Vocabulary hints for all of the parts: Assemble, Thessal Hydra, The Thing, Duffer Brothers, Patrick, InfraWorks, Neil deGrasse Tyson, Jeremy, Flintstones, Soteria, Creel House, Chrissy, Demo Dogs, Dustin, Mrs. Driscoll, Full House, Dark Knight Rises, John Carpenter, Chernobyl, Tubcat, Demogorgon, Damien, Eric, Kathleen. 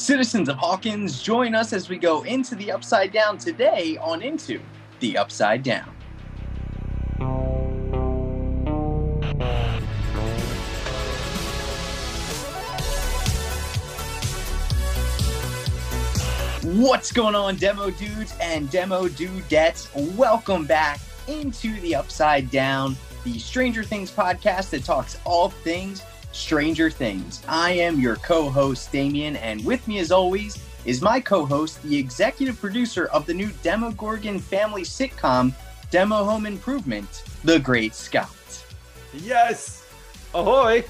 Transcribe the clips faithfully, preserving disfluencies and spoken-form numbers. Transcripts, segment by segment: Citizens of Hawkins, join us as we go into the Upside Down today on Into the Upside Down. What's going on, Demo Dudes and Demo Dudettes? Welcome back into the Upside Down, the Stranger Things podcast that talks all things Stranger Things. I am your co-host, Damien, and with me as always is my co-host, the executive producer of the new Demogorgon family sitcom, Demo Home Improvement, the great Scott. Yes! Ahoy!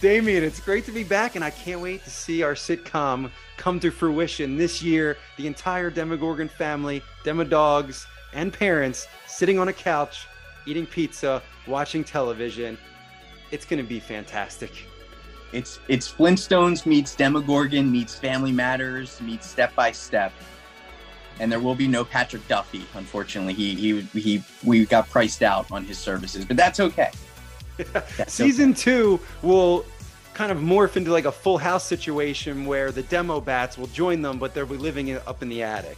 Damien, it's great to be back, and I can't wait to see our sitcom come to fruition this year. The entire Demogorgon family, Demo Dogs, and parents sitting on a couch, eating pizza, watching television. It's going to be fantastic. It's it's Flintstones meets Demogorgon meets Family Matters meets Step by Step, and there will be no Patrick Duffy. Unfortunately, he he he we got priced out on his services, but that's okay. That's Season okay. two will kind of morph into like a Full House situation where the demo bats will join them, but they'll be living in, up in the attic.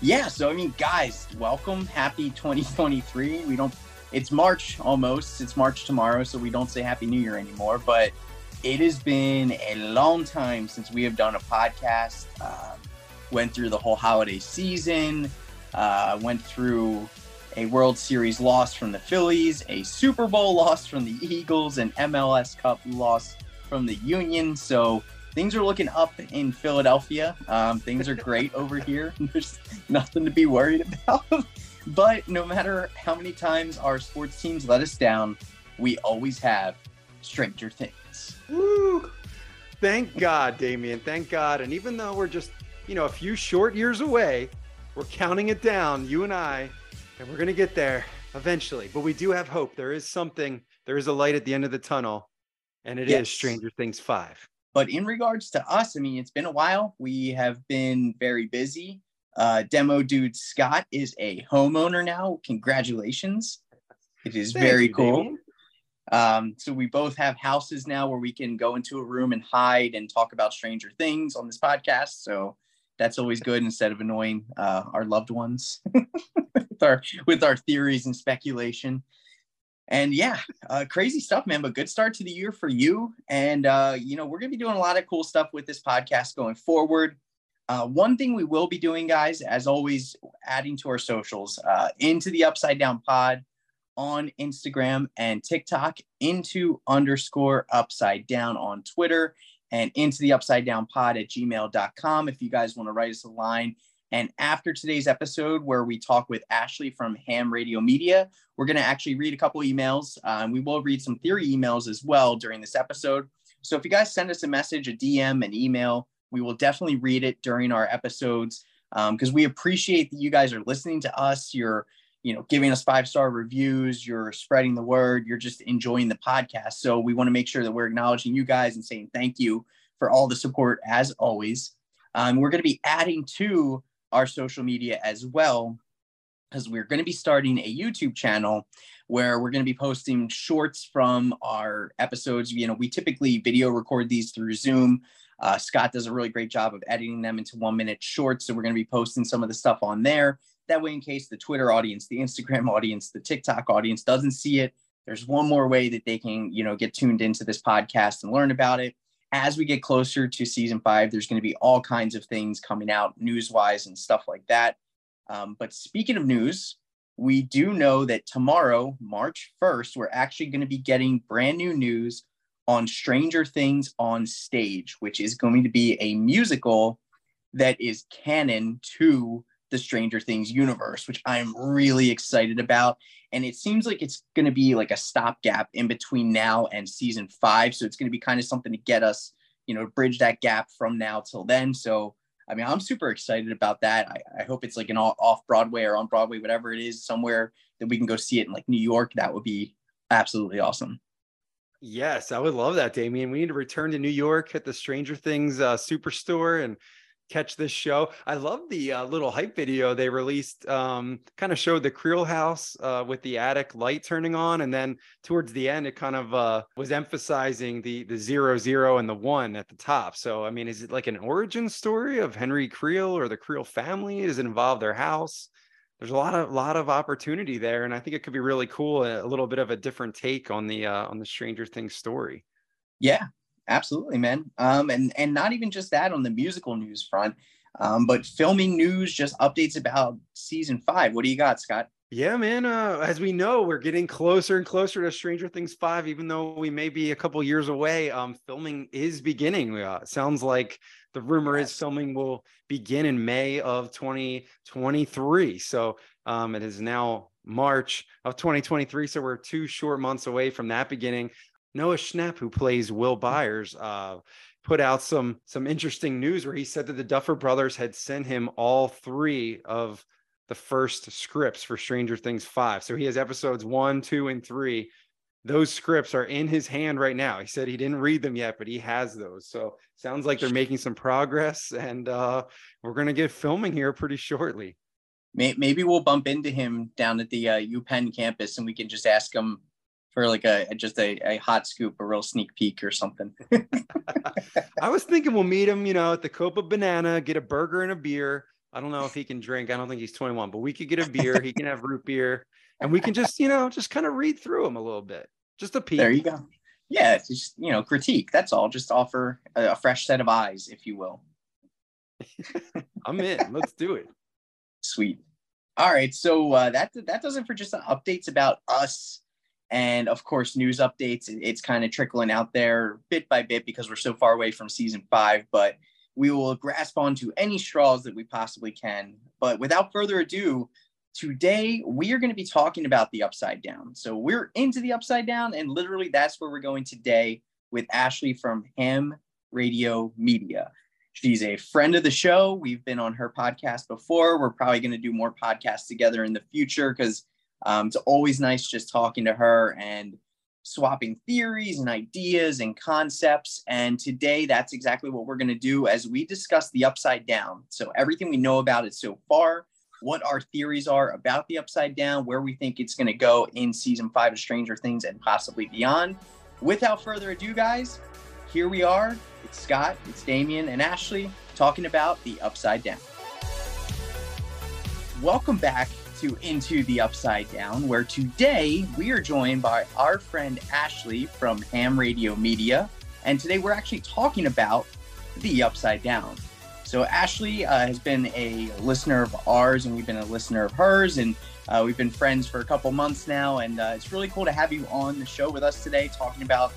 Yeah, so I mean, guys, welcome. Happy twenty twenty-three. We don't, it's March almost. It's March tomorrow, so we don't say Happy New Year anymore, but it has been a long time since we have done a podcast. Um, went through the whole holiday season, uh, went through a World Series loss from the Phillies, a Super Bowl loss from the Eagles, an M L S Cup loss from the Union. So things are looking up in Philadelphia. Um, things are great over here. There's nothing to be worried about. But no matter how many times our sports teams let us down, we always have Stranger Things. Woo! Thank God, Damien. Thank God. And even though we're just, you know, a few short years away, we're counting it down, you and I. And we're going to get there eventually, but we do have hope. There is something, there is a light at the end of the tunnel, and it yes. is Stranger Things five. But in regards to us, I mean, it's been a while. We have been very busy. Uh, Demo Dude Scott is a homeowner now. Congratulations. It is Thank very you, cool. Um, so we both have houses now where we can go into a room and hide and talk about Stranger Things on this podcast. So that's always good instead of annoying uh, our loved ones with our with our theories and speculation. And yeah, uh, crazy stuff, man, but good start to the year for you. And, uh, you know, we're going to be doing a lot of cool stuff with this podcast going forward. Uh, one thing we will be doing, guys, as always, adding to our socials, uh, Into the Upside Down Pod on Instagram and TikTok, into underscore upside down on Twitter, and into the upside down pod at gmail dot com if you guys want to write us a line. And after today's episode, where we talk with Ashley from Ham Radio Media, we're going to actually read a couple emails. Uh, and we will read some theory emails as well during this episode. So if you guys send us a message, a D M, an email, we will definitely read it during our episodes, because um, we appreciate that you guys are listening to us. You're, you know, giving us five-star reviews. You're spreading the word. You're just enjoying the podcast. So we want to make sure that we're acknowledging you guys and saying thank you for all the support as always. Um, we're going to be adding to our social media as well, because we're going to be starting a YouTube channel where we're going to be posting shorts from our episodes. You know, we typically video record these through Zoom. Uh, Scott does a really great job of editing them into one minute shorts. So we're going to be posting some of the stuff on there. That way, in case the Twitter audience, the Instagram audience, the TikTok audience doesn't see it, there's one more way that they can, you know, get tuned into this podcast and learn about it. As we get closer to season five, there's going to be all kinds of things coming out news-wise and stuff like that. Um, but speaking of news, we do know that tomorrow, March first, we're actually going to be getting brand new news on Stranger Things on Stage, which is going to be a musical that is canon to the Stranger Things universe, which I'm really excited about. And it seems like it's going to be like a stopgap in between now and season five. So it's going to be kind of something to get us, you know, bridge that gap from now till then. So, I mean, I'm super excited about that. I, I hope it's like an off Broadway or on Broadway, whatever it is, somewhere that we can go see it in like New York. That would be absolutely awesome. Yes, I would love that, Damien. We need to return to New York at the Stranger Things uh, Superstore and catch this show. I love the uh, little hype video they released, um, kind of showed the Creel house uh, with the attic light turning on. And then towards the end, it kind of uh, was emphasizing the, the zero, zero and the one at the top. So, I mean, is it like an origin story of Henry Creel or the Creel family? Does it involve their house? There's a lot of, lot of opportunity there. And I think it could be really cool. A little bit of a different take on the, uh, on the Stranger Things story. Yeah. Absolutely, man. Um, and, and not even just that on the musical news front, um, but filming news, just updates about season five. What do you got, Scott? Yeah, man. Uh, as we know, we're getting closer and closer to Stranger Things five, even though we may be a couple years away. Um, filming is beginning. Uh, sounds like the rumor yes. is filming will begin in May of twenty twenty-three. So um, it is now March of twenty twenty-three. So we're two short months away from that beginning. Noah Schnapp, who plays Will Byers, uh, put out some some interesting news where he said that the Duffer Brothers had sent him all three of the first scripts for Stranger Things five. So he has episodes one, two, and three. Those scripts are in his hand right now. He said he didn't read them yet, but he has those. So sounds like they're making some progress, and uh, we're going to get filming here pretty shortly. Maybe we'll bump into him down at the uh, UPenn campus, and we can just ask him for like a just a, a hot scoop, a real sneak peek or something. I was thinking we'll meet him, you know, at the Copa Banana, get a burger and a beer. I don't know if he can drink. I don't think he's twenty-one, but we could get a beer. He can have root beer, and we can just, you know, just kind of read through him a little bit, just a peek. There you go. Yeah, it's just, you know, critique. That's all. Just offer a, a fresh set of eyes, if you will. I'm in. Let's do it. Sweet. All right. So uh, that that does it for just the updates about us. And of course, news updates, it's kind of trickling out there bit by bit because we're so far away from season five, but we will grasp onto any straws that we possibly can. But without further ado, today we are going to be talking about the Upside Down. So we're into the Upside Down, and literally that's where we're going today with Ashley from Ham Radio Media. She's a friend of the show. We've been on her podcast before. We're probably going to do more podcasts together in the future because Um, it's always nice just talking to her and swapping theories and ideas and concepts. And today, that's exactly what we're going to do as we discuss the Upside Down. So everything we know about it so far, what our theories are about the Upside Down, where we think it's going to go in season five of Stranger Things and possibly beyond. Without further ado, guys, here we are. It's Scott, it's Damien, and Ashley talking about the Upside Down. Welcome back to Into the Upside Down, where today we are joined by our friend Ashley from Ham Radio Media, and today we're actually talking about the Upside Down. So Ashley uh, has been a listener of ours, and we've been a listener of hers, and uh, we've been friends for a couple months now, and uh, it's really cool to have you on the show with us today talking about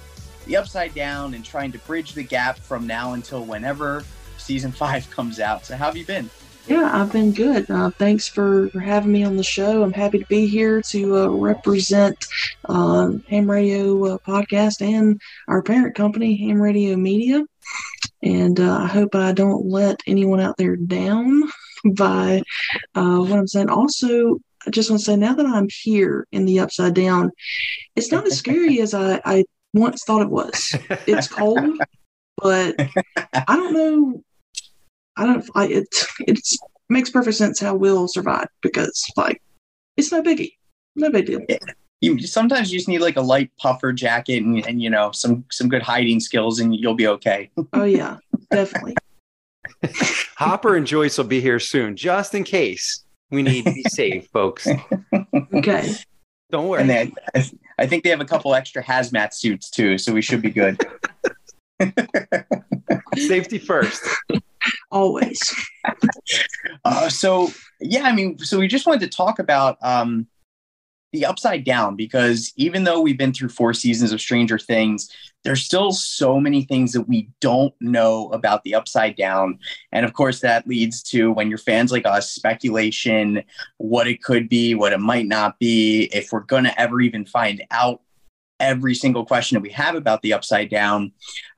the Upside Down and trying to bridge the gap from now until whenever season five comes out. So how have you been? Yeah, I've been good. Uh, thanks for, for having me on the show. I'm happy to be here to uh, represent uh, Ham Radio uh, Podcast and our parent company, Ham Radio Media. And uh, I hope I don't let anyone out there down by uh, what I'm saying. Also, I just want to say now that I'm here in the Upside Down, it's not as scary as I, I once thought it was. It's cold, but I don't know. I don't like it. It makes perfect sense how Will survived because, like, it's no biggie, no big deal. Yeah. You sometimes you just need like a light puffer jacket and, and you know some some good hiding skills, and you'll be okay. Oh yeah, definitely. Hopper and Joyce will be here soon, just in case we need to be safe, folks. Okay, don't worry. And they, I think they have a couple extra hazmat suits too, so we should be good. Safety first. Always. uh, so, yeah, I mean, so we just wanted to talk about um, the Upside Down, because even though we've been through four seasons of Stranger Things, there's still so many things that we don't know about the Upside Down. And of course, that leads to, when you're fans like us, speculation, what it could be, what it might not be, if we're going to ever even find out every single question that we have about the Upside Down.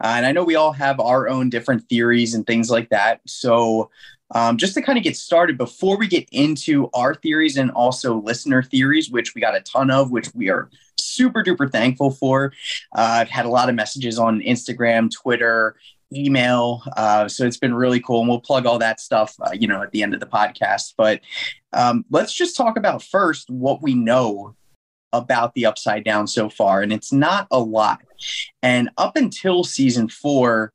Uh, and I know we all have our own different theories and things like that. So um, just to kind of get started, before we get into our theories and also listener theories, which we got a ton of, which we are super duper thankful for. Uh, I've had a lot of messages on Instagram, Twitter, email. Uh, so it's been really cool. And we'll plug all that stuff, uh, you know, at the end of the podcast. But um, let's just talk about first what we know about the Upside Down so far. And it's not a lot. And up until season four,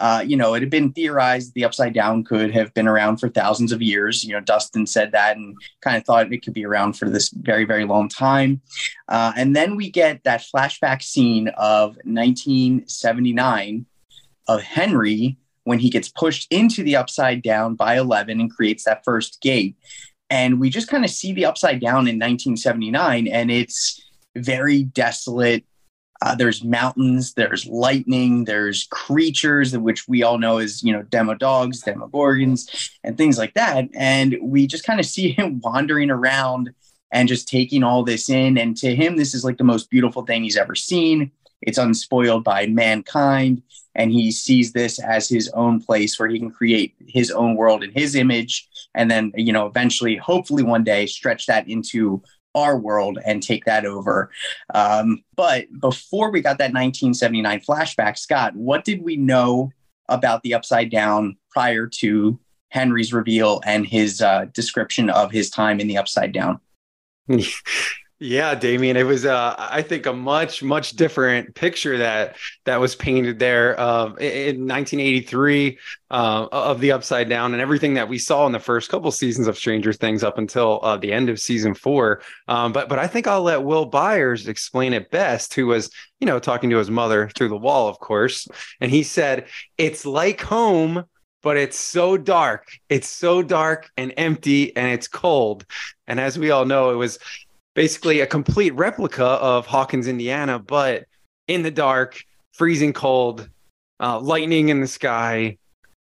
Uh, you know, it had been theorized the Upside Down could have been around for thousands of years. You know, Dustin said that and kind of thought it could be around for this very, very long time. Uh, and then we get that flashback scene of nineteen seventy-nine of Henry when he gets pushed into the Upside Down by Eleven and creates that first gate. And we just kind of see the Upside Down in nineteen seventy-nine, and it's very desolate. Uh, there's mountains, there's lightning, there's creatures, which we all know is, you know, Demo Dogs, Demogorgons, and things like that. And we just kind of see him wandering around and just taking all this in. And to him, this is like the most beautiful thing he's ever seen. It's unspoiled by mankind. And he sees this as his own place where he can create his own world in his image. And then, you know, eventually, hopefully one day, stretch that into our world and take that over. Um, but before we got that nineteen seventy-nine flashback, Scott, what did we know about the Upside Down prior to Henry's reveal and his uh, description of his time in the Upside Down? Yeah, Damien, it was, uh, I think, a much, much different picture that that was painted there uh, in nineteen eighty-three uh, of the Upside Down and everything that we saw in the first couple seasons of Stranger Things up until uh, the end of season four. Um, but but I think I'll let Will Byers explain it best, who was, you know, talking to his mother through the wall, of course. And he said, "It's like home, but it's so dark. It's so dark and empty and it's cold." And as we all know, it was basically a complete replica of Hawkins, Indiana, but in the dark, freezing cold, uh, lightning in the sky,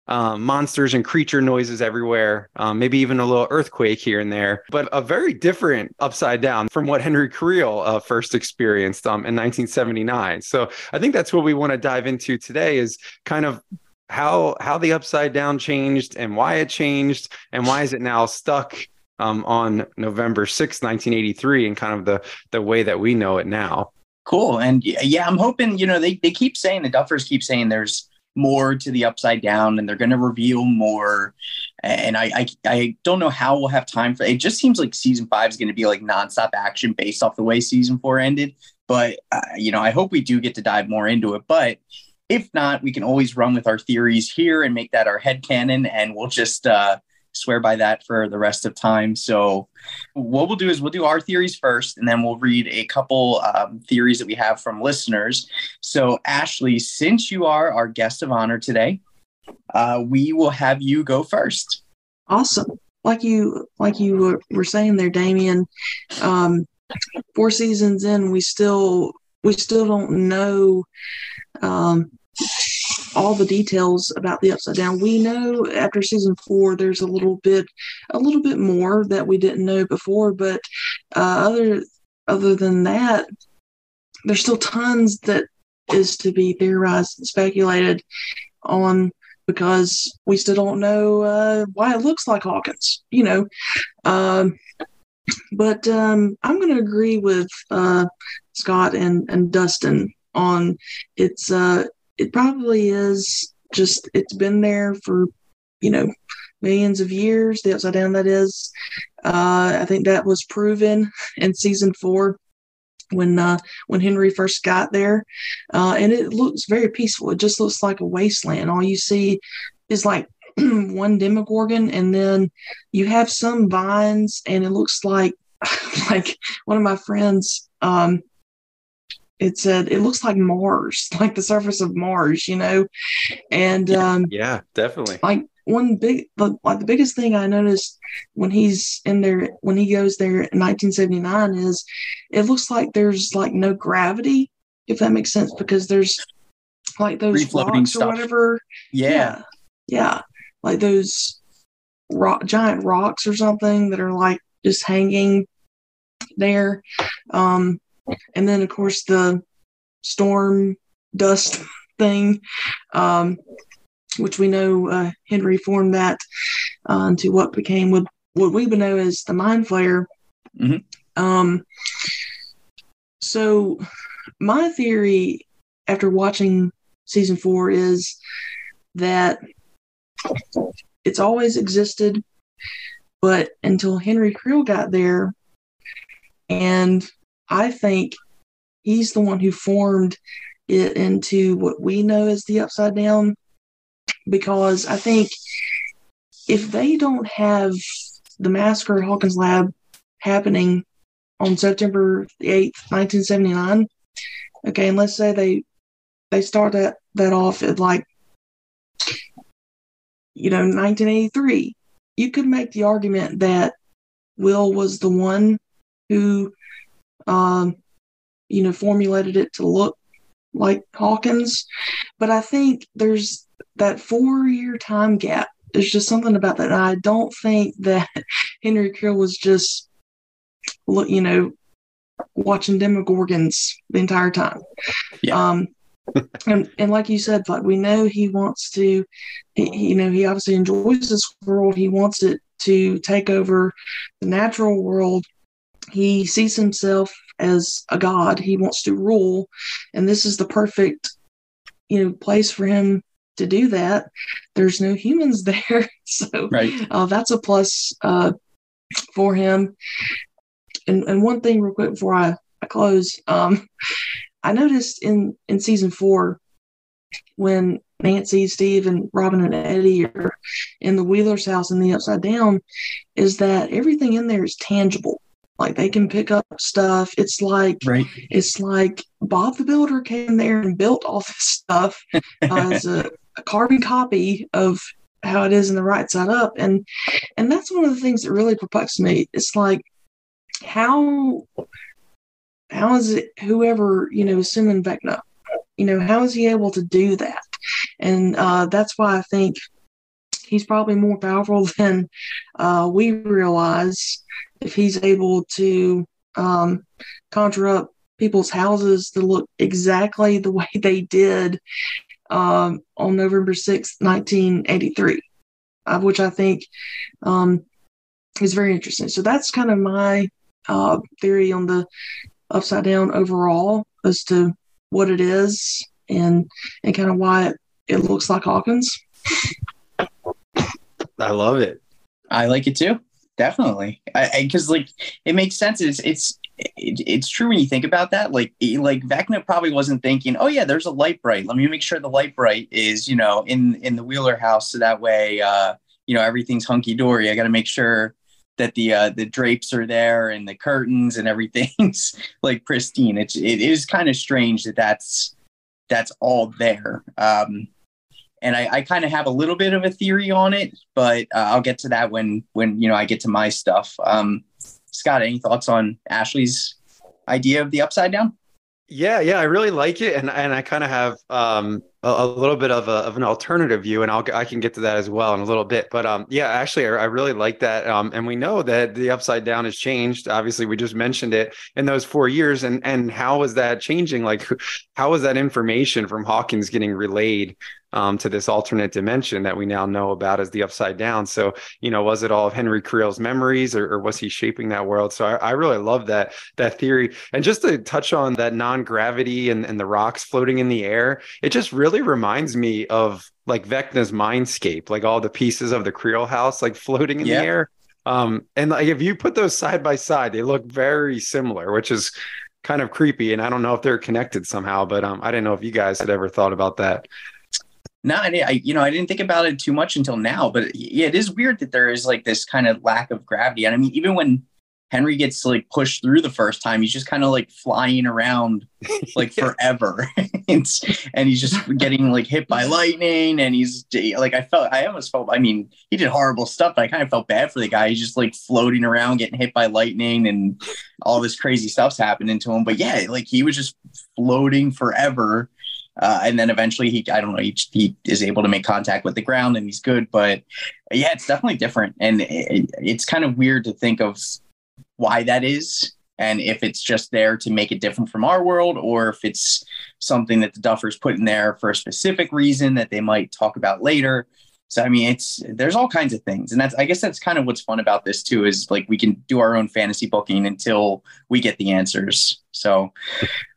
um, monsters and creature noises everywhere, um, maybe even a little earthquake here and there. But a very different Upside Down from what Henry Creel uh, first experienced um, in nineteen seventy-nine. So I think that's what we want to dive into today, is kind of how how the Upside Down changed and why it changed and why is it now stuck Um, on November sixth, nineteen eighty-three, and kind of the the way that we know it now. Cool. And yeah, I'm hoping, you know, they, they keep saying, the Duffers keep saying there's more to the Upside Down and they're going to reveal more. And I, I I don't know how we'll have time for it. Just seems like season five is going to be like nonstop action based off the way season four ended. But, uh, you know, I hope we do get to dive more into it. But if not, we can always run with our theories here and make that our headcanon, and we'll just uh swear by that for the rest of time. So what we'll do is we'll do our theories first, and then we'll read a couple um, theories that we have from listeners. So Ashley, since you are our guest of honor today, uh, we will have you go first. Awesome. Like you, like you were saying there, Damien, um, four seasons in, we still, we still don't know, um, all the details about the Upside Down. We know after season four, there's a little bit, a little bit more that we didn't know before. But uh, other, other than that, there's still tons that is to be theorized and speculated on, because we still don't know uh, why it looks like Hawkins, you know. Um, but um, I'm going to agree with uh, Scott and, and Dustin on it's. Uh, It probably is just, it's been there for, you know, millions of years, the Upside Down, that is. Uh, I think that was proven in season four when uh, when Henry first got there. Uh, and it looks very peaceful. It just looks like a wasteland. All you see is like one Demogorgon, and then you have some vines, and it looks like, like one of my friends, um, it said it looks like Mars, like the surface of Mars, you know, and um, yeah, definitely. Like one big, like the biggest thing I noticed when he's in there, when he goes there in nineteen seventy-nine, is it looks like there's like no gravity, if that makes sense, because there's like those rocks stuff. or whatever. Yeah. yeah, yeah, like those rock, giant rocks or something that are like just hanging there. Um, And then, of course, the storm dust thing, um, which we know uh, Henry formed that uh, into what became what, what we know as the Mind Flayer. Mm-hmm. Um, so my theory after watching season four is that it's always existed, but until Henry Creel got there, and I think he's the one who formed it into what we know as the Upside Down, because I think if they don't have the massacre at Hawkins Lab happening on September eighth, nineteen seventy-nine, okay, and let's say they they start that, that off at like, you know, nineteen eighty-three, you could make the argument that Will was the one who, um, you know, formulated it to look like Hawkins. But I think there's that four-year time gap. There's just something about that. And I don't think that Henry Creel was just, you know, watching Demogorgons the entire time. Yeah. Um, and, and like you said, like, we know he wants to, he, you know, he obviously enjoys this world. He wants it to take over the natural world. He sees himself as a god. He wants to rule, and this is the perfect, you know, place for him to do that. There's no humans there, so right. uh, that's a plus uh, for him. And and one thing, real quick, before I, I close, um, I noticed in in season four when Nancy, Steve, and Robin and Eddie are in the Wheeler's house in the Upside Down, is that everything in there is tangible. Like, they can pick up stuff. It's like right. it's like Bob the Builder came there and built all this stuff uh, as a, a carbon copy of how it is in the right side up. And and that's one of the things that really perplexes me. It's like, how how is it whoever, you know, assuming Vecna, you know, how is he able to do that? And uh, that's why I think he's probably more powerful than uh, we realize. If he's able to um, conjure up people's houses to look exactly the way they did um, on November sixth, nineteen eighty-three, uh, which I think um, is very interesting. So that's kind of my uh, theory on the Upside Down overall as to what it is and, and kind of why it, it looks like Hawkins. I love it. I like it too. Definitely, because like it makes sense. It's it's it, it's true when you think about that. Like like Vecna probably wasn't thinking, oh yeah, there's a light bright. Let me make sure the light bright is, you know, in in the Wheeler house, so that way uh, you know, everything's hunky dory. I got to make sure that the uh, the drapes are there and the curtains and everything's like pristine. It's it is kind of strange that that's that's all there. Um, And I, I kind of have a little bit of a theory on it, but uh, I'll get to that when, when you know, I get to my stuff. Um, Scott, any thoughts on Ashley's idea of the Upside Down? Yeah, yeah, I really like it, and and I kind of have um, a, a little bit of, a, of an alternative view, and I'll I can get to that as well in a little bit. But um, yeah, Ashley, I, I really like that, um, and we know that the Upside Down has changed. Obviously, we just mentioned it in those four years, and and how is that changing? Like, how is that information from Hawkins getting relayed um, to this alternate dimension that we now know about as the Upside Down? So, you know, was it all of Henry Creel's memories, or, or was he shaping that world? So I, I really love that that theory, and just to touch on that non. gravity and, and the rocks floating in the air, it just really reminds me of like Vecna's mindscape, like all the pieces of the Creel house like floating in yeah. the air, um and like if you put those side by side, they look very similar, which is kind of creepy, and I don't know if they're connected somehow, but um I didn't know if you guys had ever thought about that. No, I, I you know I didn't think about it too much until now, but yeah, it is weird that there is like this kind of lack of gravity. And I mean, even when Henry gets like pushed through the first time, he's just kind of like flying around like yeah. forever. It's, and he's just getting like hit by lightning, and he's like, I felt, I almost felt, I mean, he did horrible stuff, but I kind of felt bad for the guy. He's just like floating around, getting hit by lightning, and all this crazy stuff's happening to him. But yeah, like he was just floating forever. Uh, and then eventually he, I don't know, he, he is able to make contact with the ground and he's good, but yeah, it's definitely different. And it, it's kind of weird to think of why that is, and if it's just there to make it different from our world, or if it's something that the Duffers put in there for a specific reason that they might talk about later. So I mean, it's there's all kinds of things, and that's I guess that's kind of what's fun about this too, is like we can do our own fantasy booking until we get the answers. So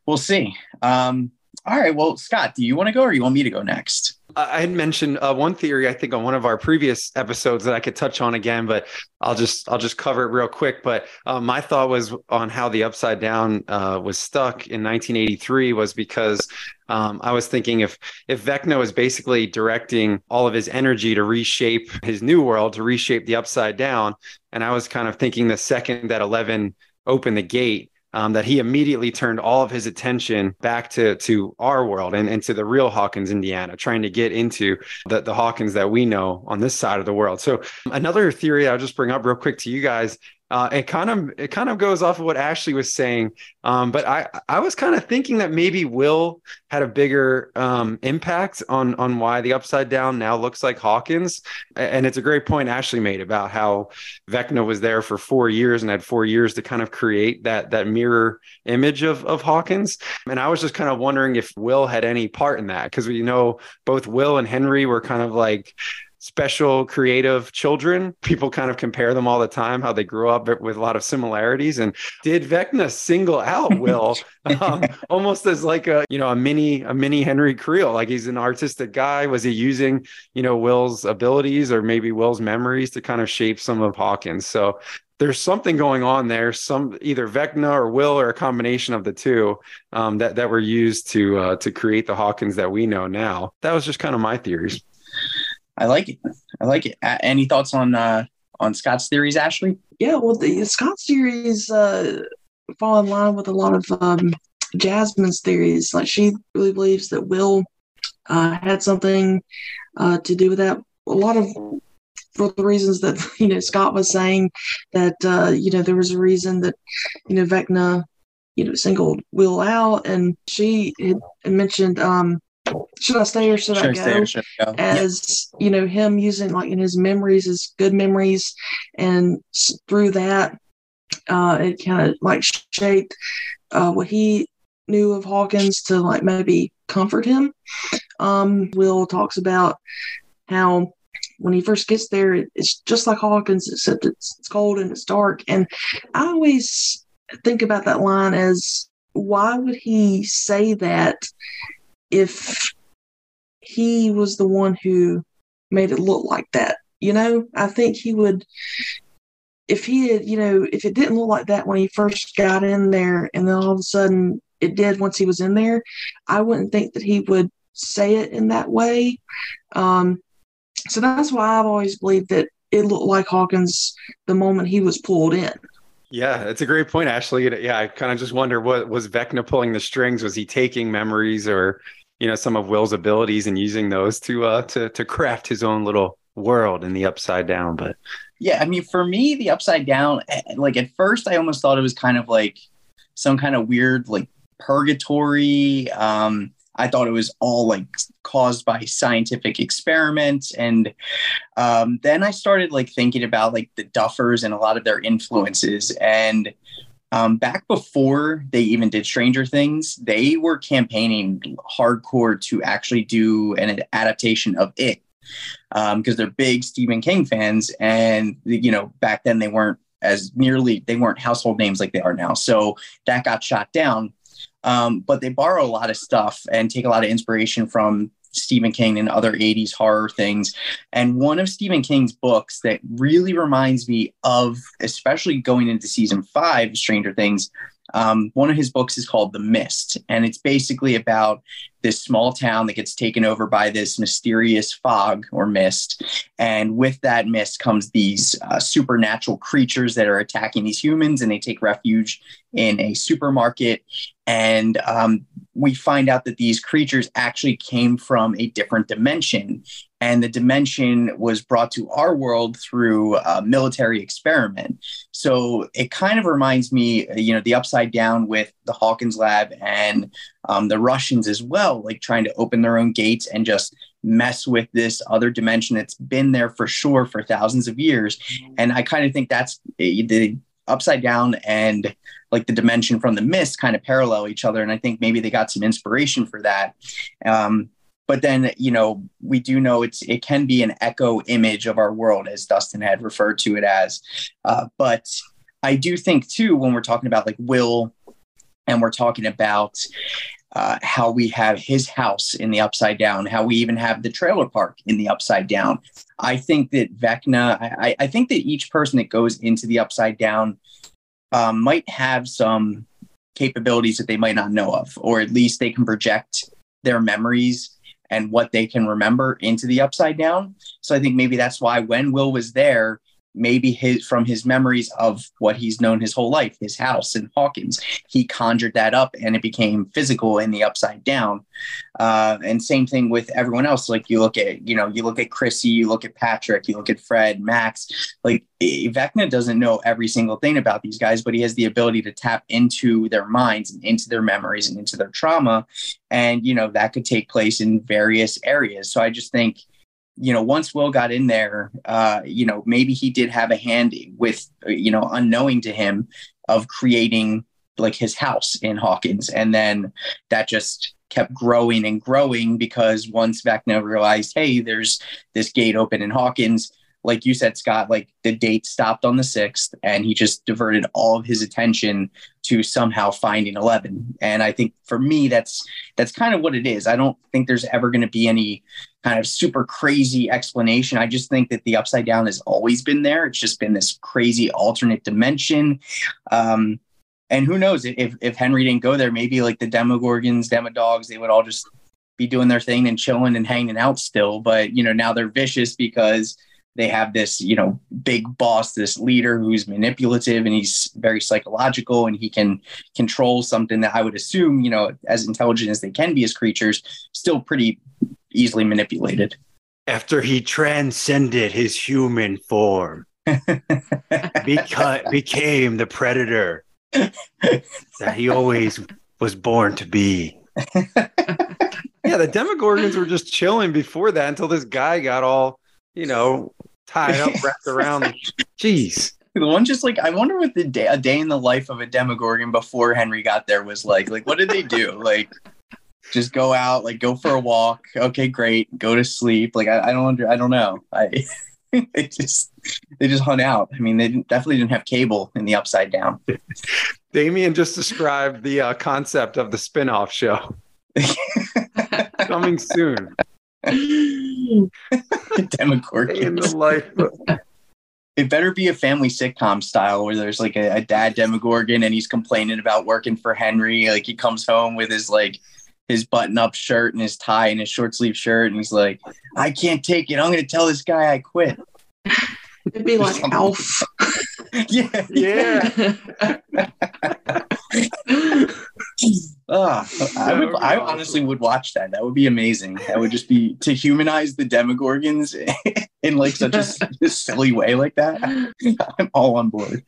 we'll see. Um, All right. Well, Scott, do you want to go or you want me to go next? I had mentioned uh, one theory, I think, on one of our previous episodes that I could touch on again, but I'll just I'll just cover it real quick. But uh, my thought was on how the Upside Down uh, was stuck in nineteen eighty-three was because um, I was thinking if if Vecna was basically directing all of his energy to reshape his new world, to reshape the Upside Down. And I was kind of thinking the second that Eleven opened the gate, Um, that he immediately turned all of his attention back to to our world and, and to the real Hawkins, Indiana, trying to get into the, the Hawkins that we know on this side of the world. So another theory I'll just bring up real quick to you guys. Uh, it kind of it kind of goes off of what Ashley was saying, um, but I, I was kind of thinking that maybe Will had a bigger um, impact on on why the Upside Down now looks like Hawkins. And it's a great point Ashley made about how Vecna was there for four years and had four years to kind of create that that mirror image of of Hawkins. And I was just kind of wondering if Will had any part in that, because we know both Will and Henry were kind of like special creative children. People kind of compare them all the time, how they grew up with a lot of similarities. And did Vecna single out Will um, almost as like a, you know, a mini, a mini Henry Creel? Like, he's an artistic guy. Was he using, you know, Will's abilities or maybe Will's memories to kind of shape some of Hawkins? So there's something going on there, some either Vecna or Will or a combination of the two um, that, that were used to, uh, to create the Hawkins that we know now. That was just kind of my theories. I like it. I like it. Uh, any thoughts on uh, on Scott's theories, Ashley? Yeah, well, the Scott's theories uh, fall in line with a lot of um, Jasmine's theories. Like, she really believes that Will uh, had something uh, to do with that. A lot of for the reasons that, you know, Scott was saying that, uh, you know, there was a reason that, you know, Vecna, you know, singled Will out. And she had mentioned, um, should I stay or should, should I go? Stay or should I go? As yeah. You know, him using like in his memories, his good memories, and through that, uh, it kind of like shaped uh, what he knew of Hawkins to like maybe comfort him. Um, Will talks about how when he first gets there, it, it's just like Hawkins, except it's, it's cold and it's dark. And I always think about that line as, why would he say that if he was the one who made it look like that? You know, I think he would, if he had, you know, if it didn't look like that when he first got in there, and then all of a sudden it did once he was in there, I wouldn't think that he would say it in that way. Um, so that's why I've always believed that it looked like Hawkins the moment he was pulled in. Yeah, it's a great point, Ashley. Yeah, I kind of just wonder, what was Vecna pulling the strings? Was he taking memories or, you know, some of Will's abilities and using those to uh to to craft his own little world in the Upside Down? But yeah, I mean, for me, the Upside Down, like at first, I almost thought it was kind of like some kind of weird like purgatory. Um, I thought it was all like caused by scientific experiments. And um, then I started like thinking about like the Duffers and a lot of their influences. And um, back before they even did Stranger Things, they were campaigning hardcore to actually do an adaptation of It, um, because they're big Stephen King fans. And, you know, back then they weren't as nearly, they weren't household names like they are now. So that got shot down. Um, but they borrow a lot of stuff and take a lot of inspiration from Stephen King and other eighties horror things. And one of Stephen King's books that really reminds me of, especially going into season five, Stranger Things, um, one of his books is called The Mist. And it's basically about this small town that gets taken over by this mysterious fog or mist. And with that mist comes these uh, supernatural creatures that are attacking these humans, and they take refuge in a supermarket. And um, we find out that these creatures actually came from a different dimension. And the dimension was brought to our world through a military experiment. So it kind of reminds me, you know, the Upside Down with the Hawkins Lab and um, the Russians as well, like trying to open their own gates and just mess with this other dimension that's been there for sure for thousands of years. And I kind of think that's the Upside Down and like the dimension from The Mist kind of parallel each other. And I think maybe they got some inspiration for that. Um, but then, you know, we do know it's, it can be an echo image of our world, as Dustin had referred to it as. Uh, but I do think too, when we're talking about like Will and we're talking about uh, how we have his house in the Upside Down, how we even have the trailer park in the Upside Down. I think that Vecna, I, I think that each person that goes into the Upside Down uh, might have some capabilities that they might not know of, or at least they can project their memories and what they can remember into the Upside Down. So I think maybe that's why when Will was there, maybe his from his memories of what he's known his whole life, his house in Hawkins, he conjured that up and it became physical in the Upside Down. Uh, and same thing with everyone else. Like you look at, you know, you look at Chrissy, you look at Patrick, you look at Fred, Max. Like Vecna doesn't know every single thing about these guys, but he has the ability to tap into their minds and into their memories and into their trauma. And, you know, that could take place in various areas. So I just think, you know, once Will got in there, uh, you know, maybe he did have a hand with, you know, unknowing to him of creating like his house in Hawkins. And then that just kept growing and growing because once Vecna realized, hey, there's this gate open in Hawkins, like you said, Scott, like the date stopped on the sixth and he just diverted all of his attention to somehow finding Eleven. And I think for me, that's that's kind of what it is. I don't think there's ever going to be any kind of super crazy explanation. I just think that the Upside Down has always been there. It's just been this crazy alternate dimension. Um, and who knows, if if Henry didn't go there, maybe like the Demogorgons, Demo Dogs, they would all just be doing their thing and chilling and hanging out still. But, you know, now they're vicious because they have this, you know, big boss, this leader who's manipulative and he's very psychological and he can control something that I would assume, you know, as intelligent as they can be as creatures, still pretty easily manipulated. After he transcended his human form, beca- became the predator that he always was born to be. Yeah, the Demogorgons were just chilling before that until this guy got all, you know, tied up, wrapped around. Jeez. The one just like, I wonder what the day, a day in the life of a Demogorgon before Henry got there was like. Like, what did they do? Like, just go out, like go for a walk. Okay, great. Go to sleep. Like, I, I don't under, I don't know. I they just they just hung out. I mean, they didn't, definitely didn't have cable in the Upside Down. Damien just described the uh, concept of the spinoff show coming soon. Demogorgon in the life. It better be a family sitcom style where there's like a, a dad Demogorgon and he's complaining about working for Henry. Like he comes home with his like his button-up shirt and his tie and his short sleeve shirt and he's like, I can't take it, I'm gonna tell this guy I quit. It'd be like Alf. Yeah, yeah. uh, I, would, I honestly would watch that. That would be amazing. That would just be to humanize the Demogorgons in like such a silly way like that. I'm all on board.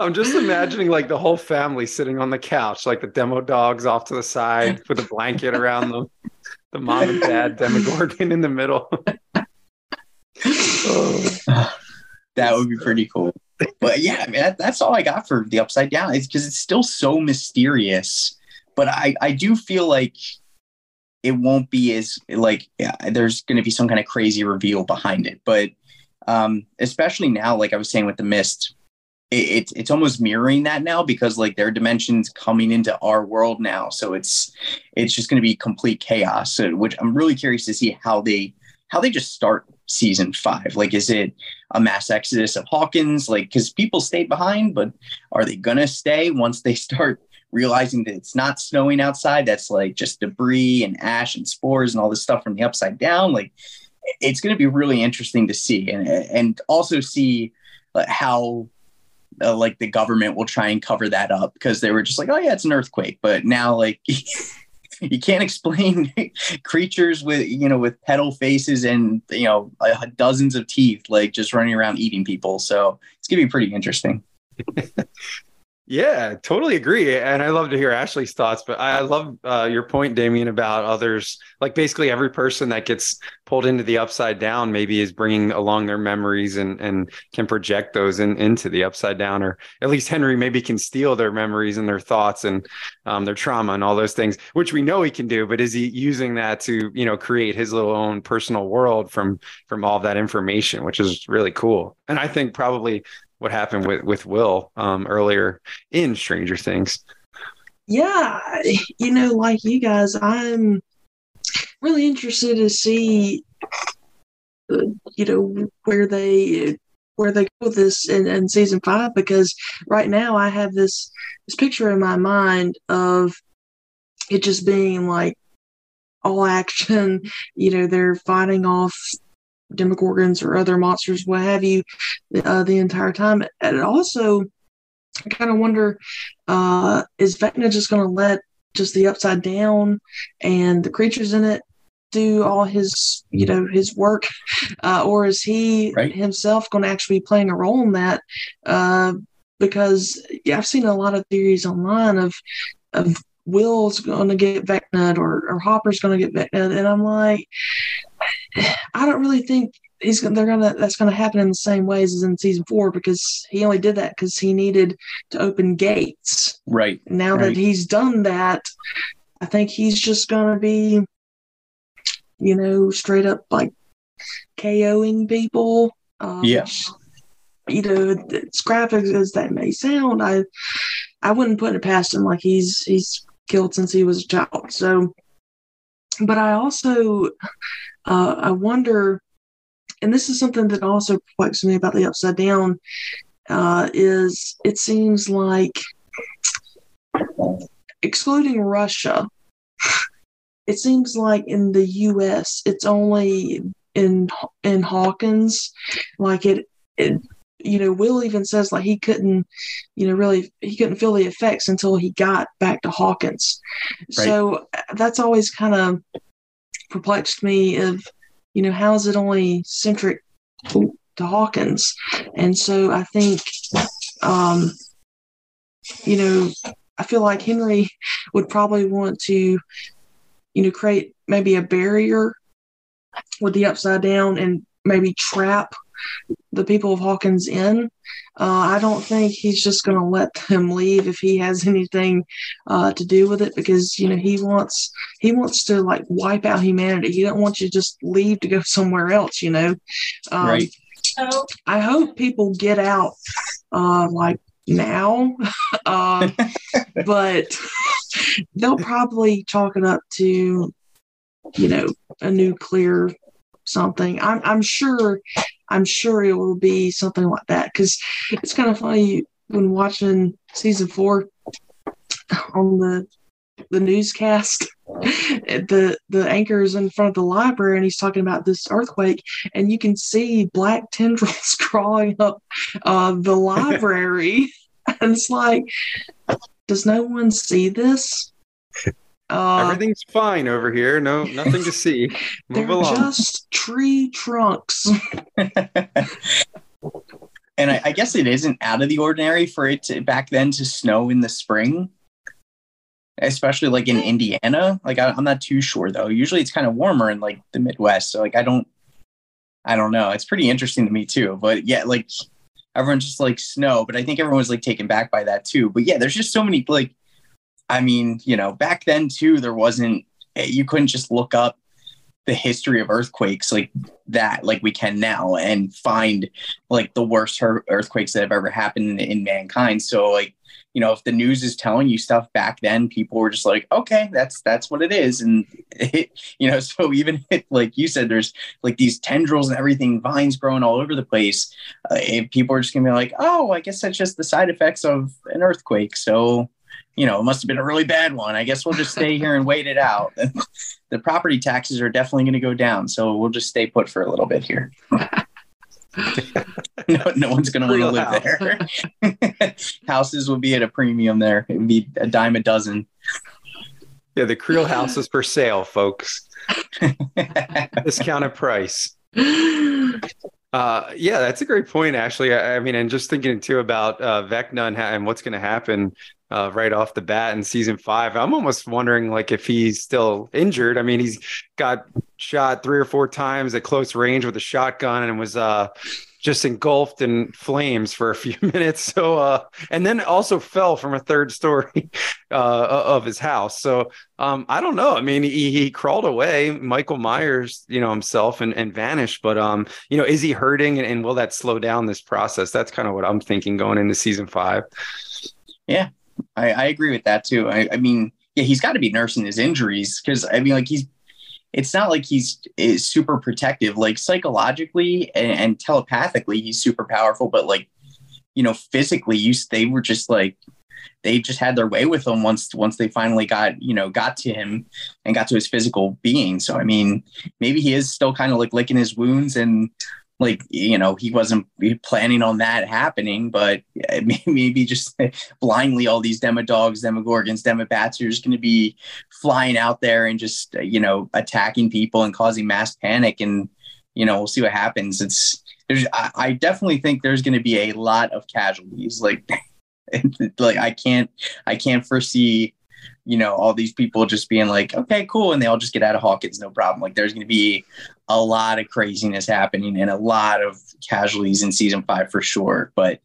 I'm just imagining like the whole family sitting on the couch, like the Demo Dogs off to the side with a blanket around them, the mom and dad Demogorgon in the middle. Oh. That would be pretty cool. But yeah, I mean, that, that's all I got for the Upside Down. It's because it's still so mysterious. But I, I do feel like it won't be as, like, yeah, there's going to be some kind of crazy reveal behind it. But um, especially now, like I was saying with The Mist, it, it, it's almost mirroring that now because, like, their dimension's coming into our world now. So it's it's just going to be complete chaos, so, which I'm really curious to see how they how they just start season five. Like, is it a mass exodus of Hawkins? Like, because people stayed behind, but are they going to stay once they start realizing that it's not snowing outside? That's like just debris and ash and spores and all this stuff from the Upside Down. Like, it's going to be really interesting to see and and also see how uh, like the government will try and cover that up, because they were just like, oh yeah, it's an earthquake. But now, like, you can't explain creatures with, you know, with petal faces and, you know, dozens of teeth, like just running around eating people. So it's going to be pretty interesting. Yeah, totally agree. And I love to hear Ashley's thoughts, but I love uh, your point, Damien, about others. Like basically every person that gets pulled into the Upside Down maybe is bringing along their memories and, and can project those in, into the Upside Down, or at least Henry maybe can steal their memories and their thoughts and um, their trauma and all those things, which we know he can do. But is he using that to, you know, create his little own personal world from from all that information, which is really cool. And I think probably what happened with, with Will um, earlier in Stranger Things. yeah, you know, like you guys, I'm really interested to see, uh, you know, where they where they go with this in, in season five, because right now I have this this picture in my mind of it just being like all action. You know, they're fighting off Demogorgons or other monsters, what have you, uh, the entire time. And also, I kind of wonder, uh, is Vecna just going to let just the Upside Down and the creatures in it do all his, you know, his work? Uh, or is he right. himself going to actually be playing a role in that? Uh, because yeah, I've seen a lot of theories online of of Will's going to get Vecna'd or, or Hopper's going to get Vecna'd. And I'm like, I don't really think he's they're gonna that's gonna happen in the same ways as in season four, because he only did that because he needed to open gates. Right. Now right. that he's done that, I think he's just gonna be, you know, straight up like KOing people. Um, yes. Yeah. You know, as graphic as that may sound, I I wouldn't put it past him. Like he's he's killed since he was a child. So, but I also. Uh, I wonder, and this is something that also perplexes me about the Upside Down, uh, is it seems like, excluding Russia, it seems like in the U S it's only in in Hawkins, like it, it you know, Will even says like he couldn't, you know, really he couldn't feel the effects until he got back to Hawkins. Right. So that's always kind of perplexed me of, you know, how is it only centric to Hawkins? And so I think, um, you know, I feel like Henry would probably want to, you know, create maybe a barrier with the Upside Down and maybe trap the people of Hawkins in. Uh, I don't think he's just going to let them leave if he has anything uh, to do with it, because, you know, he wants he wants to like wipe out humanity. He don't want you to just leave to go somewhere else, you know. Um, right. I hope people get out uh, like now, uh, but they'll probably chalk it up to, you know, a nuclear something. I'm I'm sure. I'm sure it will be something like that, because it's kind of funny when watching season four on the the newscast. The the anchor is in front of the library and he's talking about this earthquake, and you can see black tendrils crawling up uh, the library, and it's like, does no one see this? Uh, Everything's fine over here. No, nothing to see. Move they're along. Just tree trunks. And I, I guess it isn't out of the ordinary for it to, back then to snow in the spring, especially like in Indiana. Like I, I'm not too sure though. Usually it's kind of warmer in like the Midwest. So like I don't, I don't know. It's pretty interesting to me too. But yeah, like everyone's just like snow. But I think everyone was like taken back by that too. But yeah, there's just so many like. I mean, you know, back then too, there wasn't, you couldn't just look up the history of earthquakes like that, like we can now, and find like the worst her- earthquakes that have ever happened in, in mankind. So like, you know, if the news is telling you stuff back then, people were just like, okay, that's, that's what it is. And it, you know, so even if, like you said, there's like these tendrils and everything, vines growing all over the place. Uh, and people are just gonna be like, oh, I guess that's just the side effects of an earthquake. So, you know, it must have been a really bad one. I guess we'll just stay here and wait it out. The property taxes are definitely going to go down, so we'll just stay put for a little bit here. no, no one's going to want to live there. Houses will be at a premium there. It would be a dime a dozen. Yeah, the Creel House is for sale, folks. Discounted price. Uh, yeah, that's a great point, Ashley. I, I mean, and just thinking too about uh, Vecna and, ha- and what's going to happen uh, right off the bat in season five. I'm almost wondering like if he's still injured. I mean, he's got shot three or four times at close range with a shotgun and was uh, just engulfed in flames for a few minutes. So, uh, and then also fell from a third story uh, of his house. So um, I don't know. I mean, he, he crawled away, Michael Myers, you know, himself and, and vanished. But, um, you know, is he hurting and, and will that slow down this process? That's kind of what I'm thinking going into season five. Yeah. I, I agree with that too. I, I mean, yeah, he's got to be nursing his injuries because I mean, like he's, it's not like he's is super protective, like psychologically and, and telepathically, he's super powerful, but like, you know, physically you, they were just like, they just had their way with him once, once they finally got, you know, got to him and got to his physical being. So, I mean, maybe he is still kind of like licking his wounds and like, you know, he wasn't planning on that happening, but maybe just blindly all these Demo Dogs, Demogorgons, Demobats are just going to be flying out there and just, you know, attacking people and causing mass panic. And, you know, we'll see what happens. It's there's, I, I definitely think there's going to be a lot of casualties. Like, like I can't, I can't foresee, you know, all these people just being like, okay, cool. And they all just get out of Hawkins, no problem. Like there's going to be a lot of craziness happening and a lot of casualties in season five for sure. But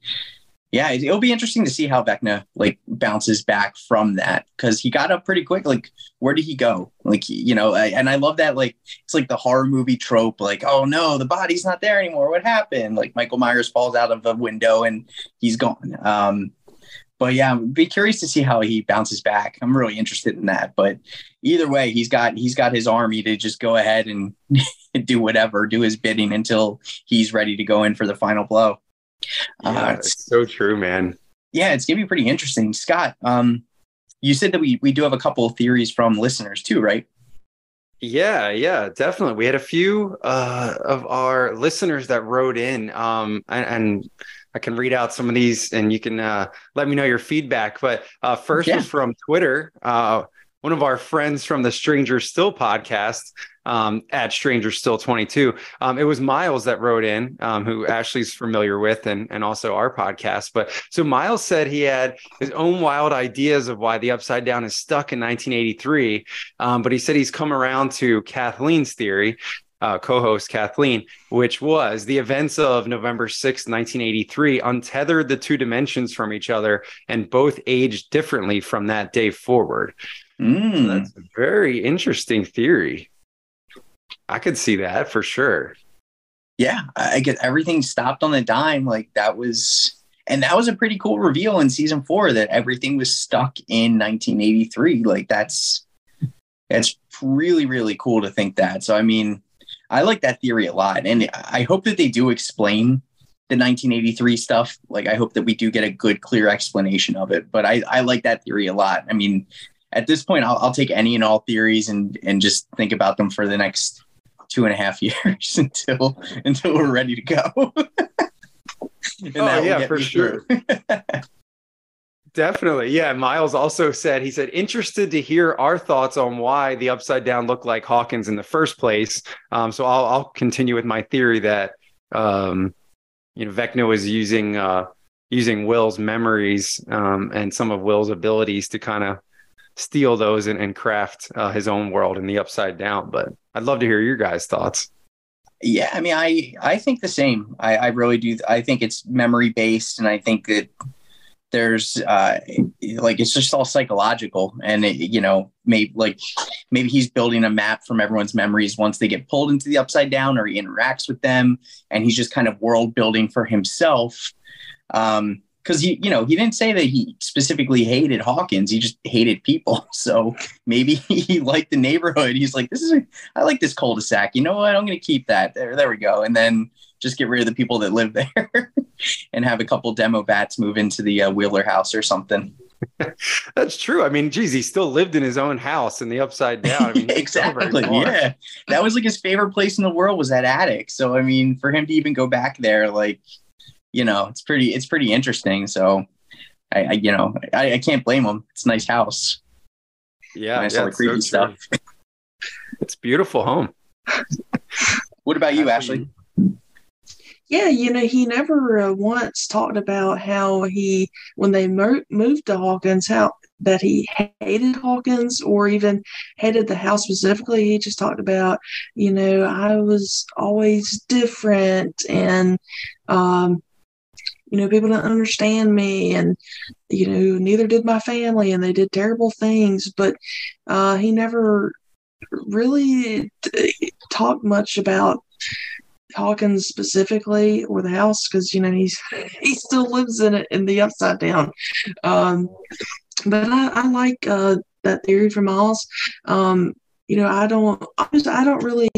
yeah, it, it'll be interesting to see how Vecna like bounces back from that. Cause he got up pretty quick. Like, where did he go? Like, you know, I, and I love that. Like, it's like the horror movie trope, like, oh no, the body's not there anymore. What happened? Like Michael Myers falls out of a window and he's gone. Um, But yeah, I'd be curious to see how he bounces back. I'm really interested in that. But either way, he's got he's got his army to just go ahead and do whatever, do his bidding until he's ready to go in for the final blow. Yeah, uh, it's so true, man. Yeah, it's gonna be pretty interesting. Scott, um, you said that we we do have a couple of theories from listeners too, right? Yeah, yeah, definitely. We had a few uh, of our listeners that wrote in, um, and. and I can read out some of these and you can uh, let me know your feedback. But uh, first yeah. was from Twitter. Uh, one of our friends from the Stranger Still podcast um, at Stranger Still twenty-two. Um, it was Miles that wrote in um, who Ashley's familiar with and, and also our podcast. But so Miles said he had his own wild ideas of why the Upside Down is stuck in nineteen eighty-three. Um, but he said he's come around to Kathleen's theory. Uh, co-host Kathleen, which was the events of November sixth, nineteen eighty-three, untethered the two dimensions from each other and both aged differently from that day forward. Mm. So that's a very interesting theory. I could see that for sure. Yeah, I get everything stopped on a dime. Like that was, and that was a pretty cool reveal in season four that everything was stuck in nineteen eighty-three. Like that's, that's really, really cool to think that. So, I mean, I like that theory a lot. And I hope that they do explain the nineteen eighty-three stuff. Like, I hope that we do get a good, clear explanation of it. But I, I like that theory a lot. I mean, at this point, I'll, I'll take any and all theories and, and just think about them for the next two and a half years until until we're ready to go. oh, yeah, for sure. Definitely. Yeah. Miles also said, he said, interested to hear our thoughts on why the Upside Down looked like Hawkins in the first place. Um, so I'll, I'll continue with my theory that, um, you know, Vecna was using uh, using Will's memories um, and some of Will's abilities to kind of steal those and, and craft uh, his own world in the Upside Down. But I'd love to hear your guys' thoughts. Yeah, I mean, I, I think the same. I, I really do. I think it's memory based. And I think that there's uh, like, it's just all psychological and, it, you know, maybe like maybe he's building a map from everyone's memories once they get pulled into the Upside Down or he interacts with them. And he's just kind of world building for himself. Um, Cause he, you know, he didn't say that he specifically hated Hawkins. He just hated people. So maybe he liked the neighborhood. He's like, this is, a, I like this cul-de-sac. You know what? I'm going to keep that there. There we go. And then just get rid of the people that live there and have a couple demo bats move into the uh, Wheeler house or something. That's true. I mean, geez, he still lived in his own house in the Upside Down. I mean, exactly. Yeah. That was like his favorite place in the world was that attic. So, I mean, for him to even go back there, like, you know, it's pretty, it's pretty interesting. So I, I you know, I, I can't blame him. It's a nice house. Yeah. Nice yeah, creepy so stuff. It's beautiful home. What about you, Ashley? Yeah, you know, he never uh, once talked about how he, when they mo- moved to Hawkins, how that he hated Hawkins or even hated the house specifically. He just talked about, you know, I was always different and, um, you know, people don't understand me and, you know, neither did my family and they did terrible things. But uh, he never really t- talked much about Hawkins specifically or the house because, you know, he's he still lives in it in the Upside Down. Um, But I, I like uh, that theory for Miles. Um, you know, I don't, I, just, I don't really,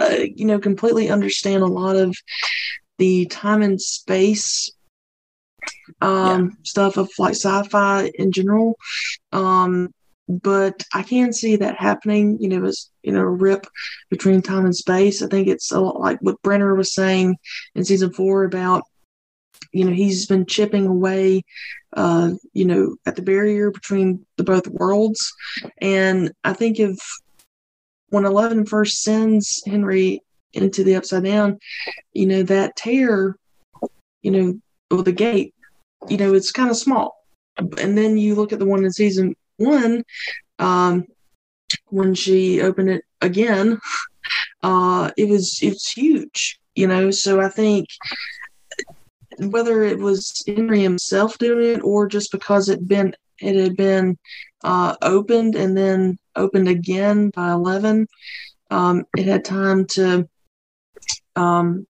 uh, you know, completely understand a lot of the time and space um, yeah. stuff of like sci-fi in general. Um, but I can see that happening. You know, as you know, a rip between time and space. I think it's a lot like what Brenner was saying in season four about, you know, he's been chipping away, uh, you know, at the barrier between the both worlds. And I think if when Eleven first sends Henry into the Upside Down, you know, that tear, you know, or the gate, you know, it's kind of small. And then you look at the one in season one, um, when she opened it again, uh, it was, it's huge, you know. So I think, whether it was Henry himself doing it or just because it been it had been uh, opened and then opened again by Eleven, um, it had time to, um,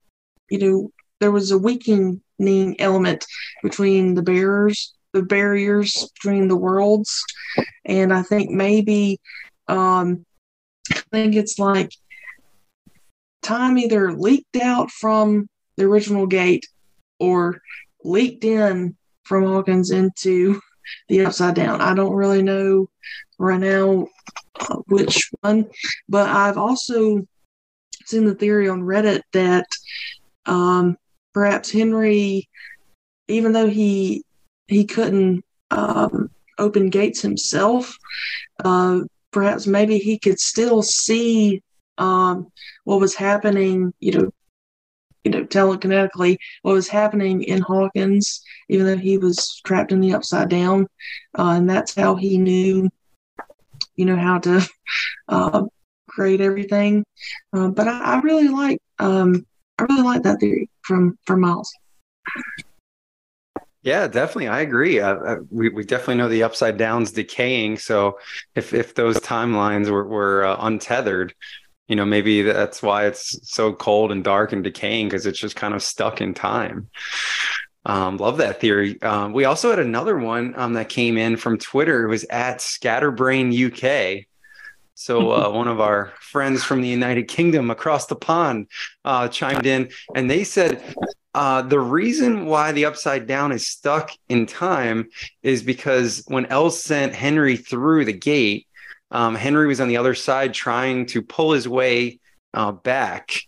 you know, there was a weakening element between the barriers, the barriers between the worlds, and I think maybe um, I think it's like time either leaked out from the original gate or leaked in from Hawkins into the Upside Down. I don't really know right now uh, which one, but I've also seen the theory on Reddit that um, perhaps Henry, even though he he couldn't um, open gates himself, uh, perhaps maybe he could still see um, what was happening, you know, you know, telekinetically, what was happening in Hawkins, even though he was trapped in the Upside Down. Uh, and that's how he knew, you know, how to uh, create everything. Uh, but I, I really like, um, I really like that theory from, from Miles. Yeah, definitely. I agree. I, I, we, we definitely know the Upside Down's decaying. So if, if those timelines were, were uh, untethered, you know, maybe that's why it's so cold and dark and decaying, because it's just kind of stuck in time. Um, love that theory. Um, we also had another one um, that came in from Twitter. It was at Scatterbrain U K. So uh, one of our friends from the United Kingdom across the pond uh, chimed in, and they said uh, the reason why the Upside Down is stuck in time is because when Elle sent Henry through the gate, Um, Henry was on the other side trying to pull his way uh, back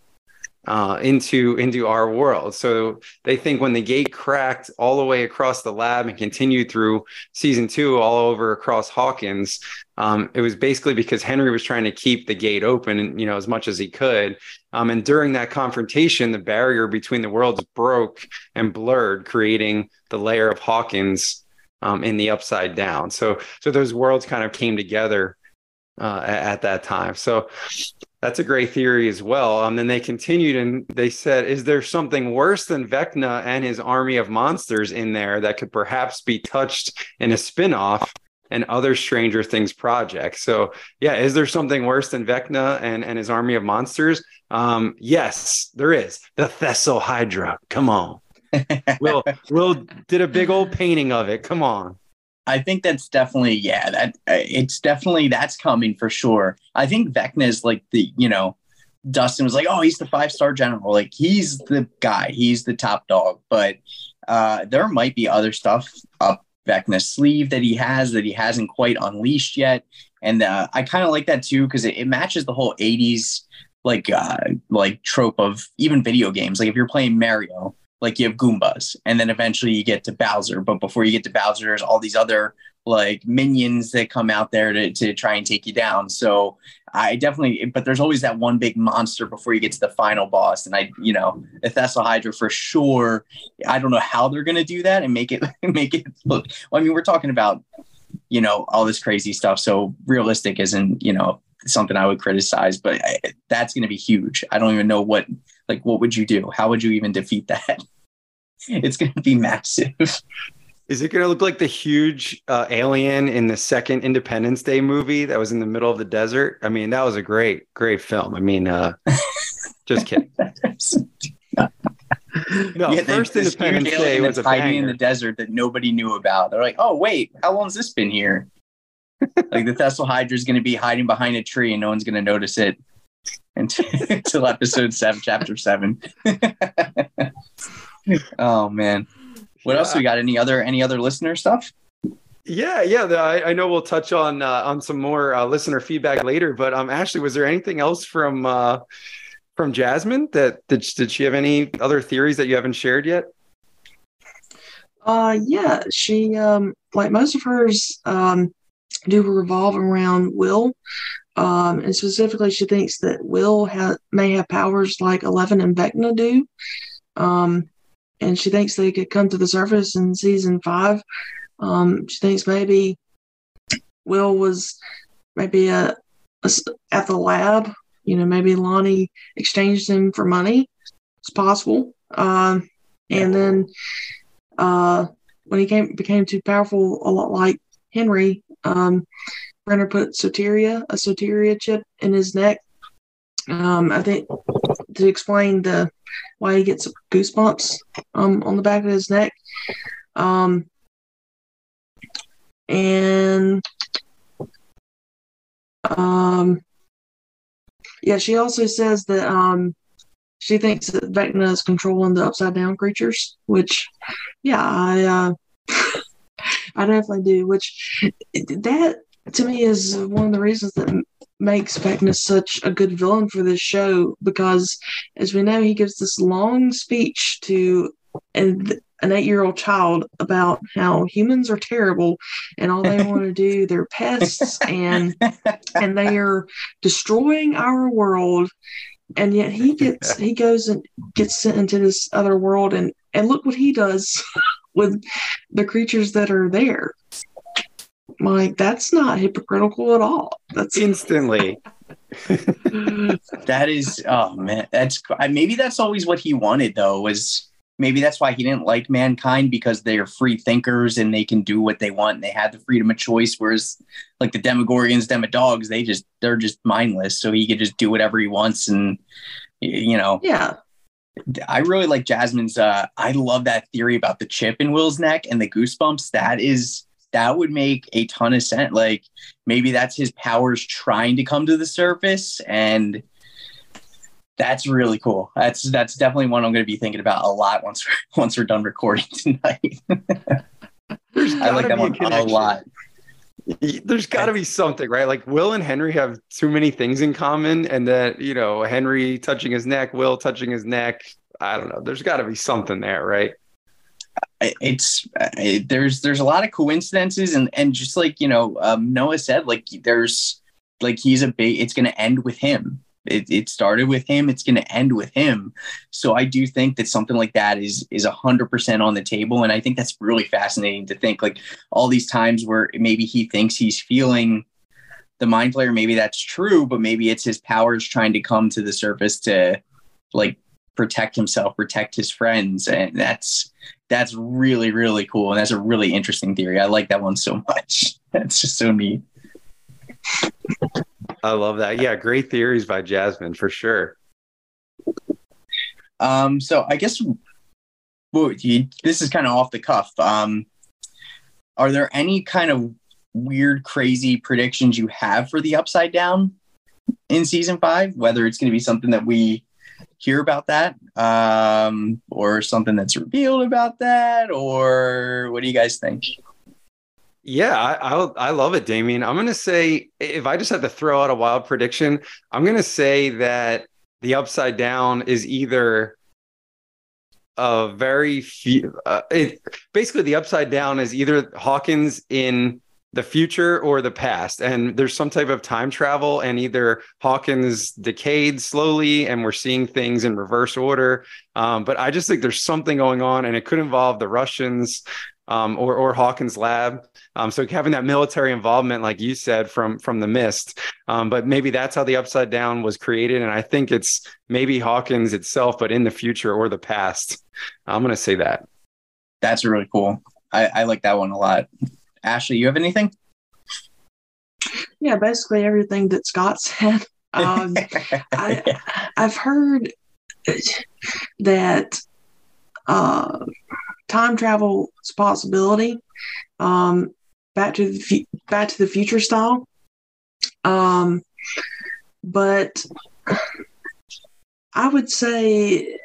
uh, into into our world. So they think when the gate cracked all the way across the lab and continued through season two all over across Hawkins, um, it was basically because Henry was trying to keep the gate open, you know, as much as he could. Um, and during that confrontation, the barrier between the worlds broke and blurred, creating the layer of Hawkins um, in the Upside Down. So, so those worlds kind of came together Uh, at that time. So that's a great theory as well. Um, then they continued and they said, is there something worse than Vecna and his army of monsters in there that could perhaps be touched in a spinoff and other Stranger Things projects? So yeah, is there something worse than Vecna and, and his army of monsters? Um, yes, there is. The Thessal Hydra. Come on. Will, Will did a big old painting of it. Come on. I think that's definitely, yeah, that it's definitely, that's coming for sure. I think Vecna is like the, you know, Dustin was like, oh, he's the five-star general. Like, he's the guy. He's the top dog. But uh, there might be other stuff up Vecna's sleeve that he has that he hasn't quite unleashed yet. And uh, I kind of like that, too, because it, it matches the whole eighties, like, uh, like trope of even video games. Like, if you're playing Mario, like you have Goombas, and then eventually you get to Bowser. But before you get to Bowser, there's all these other like minions that come out there to, to try and take you down. So I definitely, but there's always that one big monster before you get to the final boss. And I, you know, the Thessal Hydra for sure. I don't know how they're going to do that and make it make it look. Well, I mean, we're talking about, you know, all this crazy stuff. So realistic isn't, you know, something I would criticize, but I, that's going to be huge. I don't even know what. Like, what would you do? How would you even defeat that? It's going to be massive. Is it going to look like the huge uh, alien in the second Independence Day movie that was in the middle of the desert? I mean, that was a great, great film. I mean, uh, just kidding. No, yeah, first Independence Day was a banger. In the desert that nobody knew about. They're like, oh, wait, how long's this been here? Like the Thessal Hydra is going to be hiding behind a tree and no one's going to notice it until, until episode seven, chapter seven. Oh, man. What yeah. else we got? Any other any other listener stuff? Yeah, yeah. The, I, I know we'll touch on uh, on some more uh, listener feedback later. But um, Ashley, was there anything else from uh, from Jasmine? That did did she have any other theories that you haven't shared yet? Uh, yeah, she um, like most of hers um, do revolve around Will, um, and specifically, she thinks that Will ha- may have powers like Eleven and Vecna do, um, and she thinks they could come to the surface in season five. Um, she thinks maybe Will was maybe a, a, at the lab. You know, maybe Lonnie exchanged him for money. It's possible. Uh, and then uh, when he came, became too powerful, a lot like Henry, um, Brenner put Soteria, a Soteria chip in his neck. Um, I think to explain the why he gets goosebumps um, on the back of his neck. Um, And, um, yeah, she also says that um, she thinks that Vecna is controlling the upside down creatures, which, yeah, I, uh, I definitely do. Which that to me is one of the reasons that makes Vecna such a good villain for this show, because as we know, he gives this long speech to and. Th- an eight-year-old child about how humans are terrible and all they want to do, they're pests and and they are destroying our world. And yet he gets he goes and gets sent into this other world and, and look what he does with the creatures that are there. Like, that's not hypocritical at all. That's instantly. That is, oh man, that's maybe that's always what he wanted though, was maybe that's why he didn't like mankind, because they are free thinkers and they can do what they want. And they have the freedom of choice, whereas like the Demogorgons, Demo Dogs, they just they're just mindless. So he could just do whatever he wants, and you know, yeah. I really like Jasmine's. Uh, I love that theory about the chip in Will's neck and the goosebumps. That is that would make a ton of sense. Like maybe that's his powers trying to come to the surface and. That's really cool. That's that's definitely one I'm going to be thinking about a lot once we're, once we're done recording tonight. I like that one a, a lot. There's got to be something, right? Like Will and Henry have too many things in common, and that, you know, Henry touching his neck, Will touching his neck. I don't know. There's got to be something there, right? It's it, there's there's a lot of coincidences, and and just like, you know, um, Noah said, like there's like he's a big. It's going to end with him. It, it started with him. It's going to end with him. So I do think that something like that is is one hundred percent on the table. And I think that's really fascinating to think, like all these times where maybe he thinks he's feeling the mind flayer. Maybe that's true, but maybe it's his powers trying to come to the surface to like protect himself, protect his friends. And that's that's really, really cool. And that's a really interesting theory. I like that one so much. That's just so neat. I love that. Yeah, great theories by Jasmine for sure. Um, so I guess well, you, this is kind of off the cuff. Um, are there any kind of weird, crazy predictions you have for the Upside Down in season five? Whether it's going to be something that we hear about that, um, or something that's revealed about that, or what do you guys think? Yeah, I, I I love it, Damien. I'm going to say, if I just had to throw out a wild prediction, I'm going to say that the Upside Down is either a very few... Uh, it, basically, the Upside Down is either Hawkins in the future or the past. And there's some type of time travel, and either Hawkins decayed slowly and we're seeing things in reverse order. Um, but I just think there's something going on, and it could involve the Russians... Um, or or Hawkins Lab. Um, so having that military involvement, like you said, from from The Mist. Um, but maybe that's how the Upside Down was created. And I think it's maybe Hawkins itself, but in the future or the past. I'm going to say that. That's really cool. I, I like that one a lot. Ashley, you have anything? Yeah, basically everything that Scott said. Um, I, I've heard that Uh, time travel is a possibility. Um, back to the fu- Back to the Future style. Um, but I would say,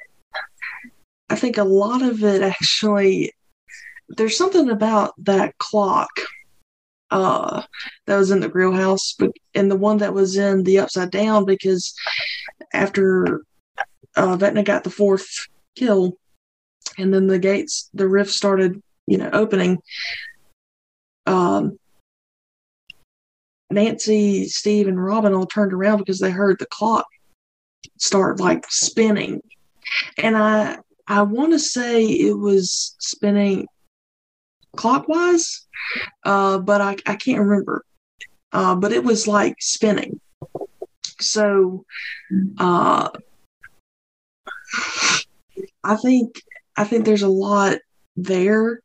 I think a lot of it actually, there's something about that clock uh, that was in the Creel House, but and the one that was in the Upside Down, because after uh, Vecna got the fourth kill, and then the gates, the rift started, you know, opening. Um, Nancy, Steve, and Robin all turned around because they heard the clock start like spinning, and I I want to say it was spinning clockwise, uh, but I I can't remember. Uh, but it was like spinning. So, uh, I think I think there's a lot there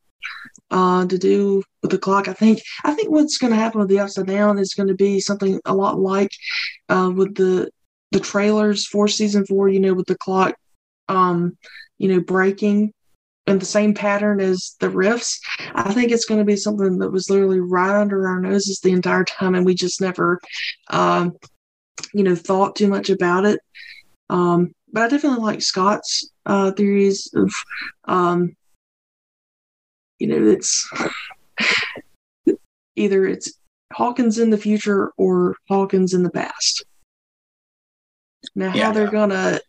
uh, to do with the clock. I think I think what's going to happen with the Upside Down is going to be something a lot like uh, with the the trailers for season four. You know, with the clock, um, you know, breaking in the same pattern as the riffs. I think it's going to be something that was literally right under our noses the entire time, and we just never, um, you know, thought too much about it. Um, but I definitely like Scott's uh, theories of, um, you know, it's either it's Hawkins in the future or Hawkins in the past. Now, yeah, how they're going to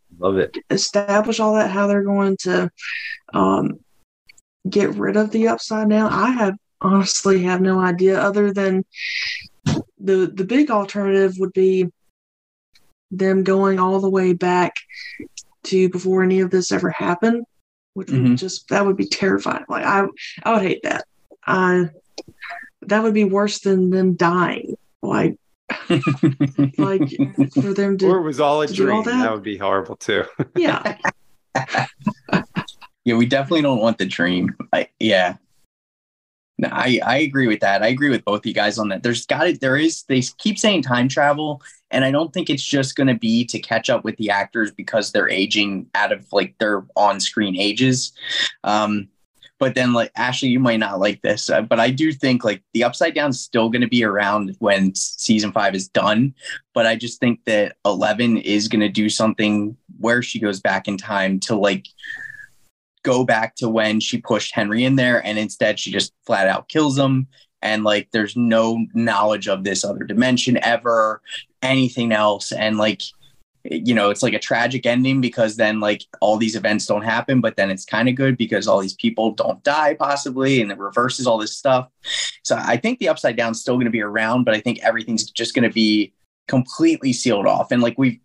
establish all that, how they're going to um, get rid of the Upside Down, I have honestly have no idea, other than the the big alternative would be them going all the way back to before any of this ever happened, which mm-hmm. would just, that would be terrifying. Like I, I would hate that. Uh, that would be worse than them dying. Like, like for them to, or it was all a dream. All that? That would be horrible too. Yeah. Yeah, we definitely don't want the dream. I, yeah. No, I, I agree with that. I agree with both of you guys on that. There's got it. There is, they keep saying time travel, and I don't think it's just going to be to catch up with the actors because they're aging out of like their on-screen ages. Um, but then like, Ashley, you might not like this, uh, but I do think like the Upside Down is still going to be around when season five is done. But I just think that Eleven is going to do something where she goes back in time to like, go back to when she pushed Henry in there, and instead she just flat out kills him, and like there's no knowledge of this other dimension ever, anything else, and like, you know, it's like a tragic ending because then like all these events don't happen, but then it's kind of good because all these people don't die possibly, and it reverses all this stuff. So I think the Upside Down is still going to be around, but I think everything's just going to be completely sealed off, and like we've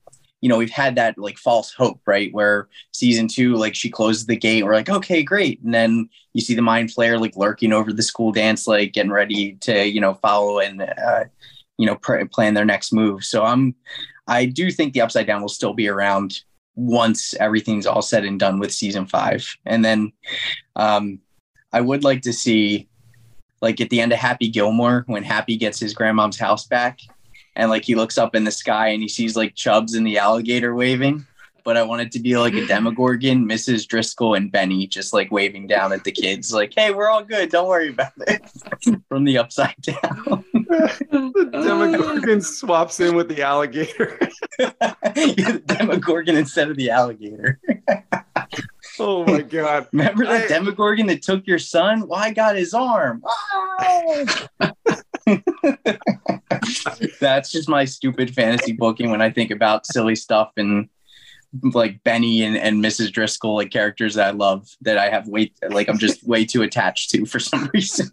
You know, we've had that like false hope, right? Where season two, like she closes the gate. We're like, okay, great. And then you see the Mind Flayer like lurking over the school dance, like getting ready to, you know, follow and, uh, you know, pr- plan their next move. So I'm, um, I do think the Upside Down will still be around once everything's all said and done with season five. And then um, I would like to see like at the end of Happy Gilmore, when Happy gets his grandmom's house back, and like he looks up in the sky and he sees like Chubbs and the alligator waving. But I want it to be like a Demogorgon, Missus Driscoll, and Benny just like waving down at the kids, like, "Hey, we're all good. Don't worry about it." From the Upside Down, the Demogorgon swaps in with the alligator. Yeah, the Demogorgon instead of the alligator. Oh my God! Remember that I... Demogorgon that took your son? Well, I got his arm. Oh! That's just my stupid fantasy booking when I think about silly stuff and like Benny and, and Missus Driscoll, like characters that I love, that I have way like I'm just way too attached to for some reason.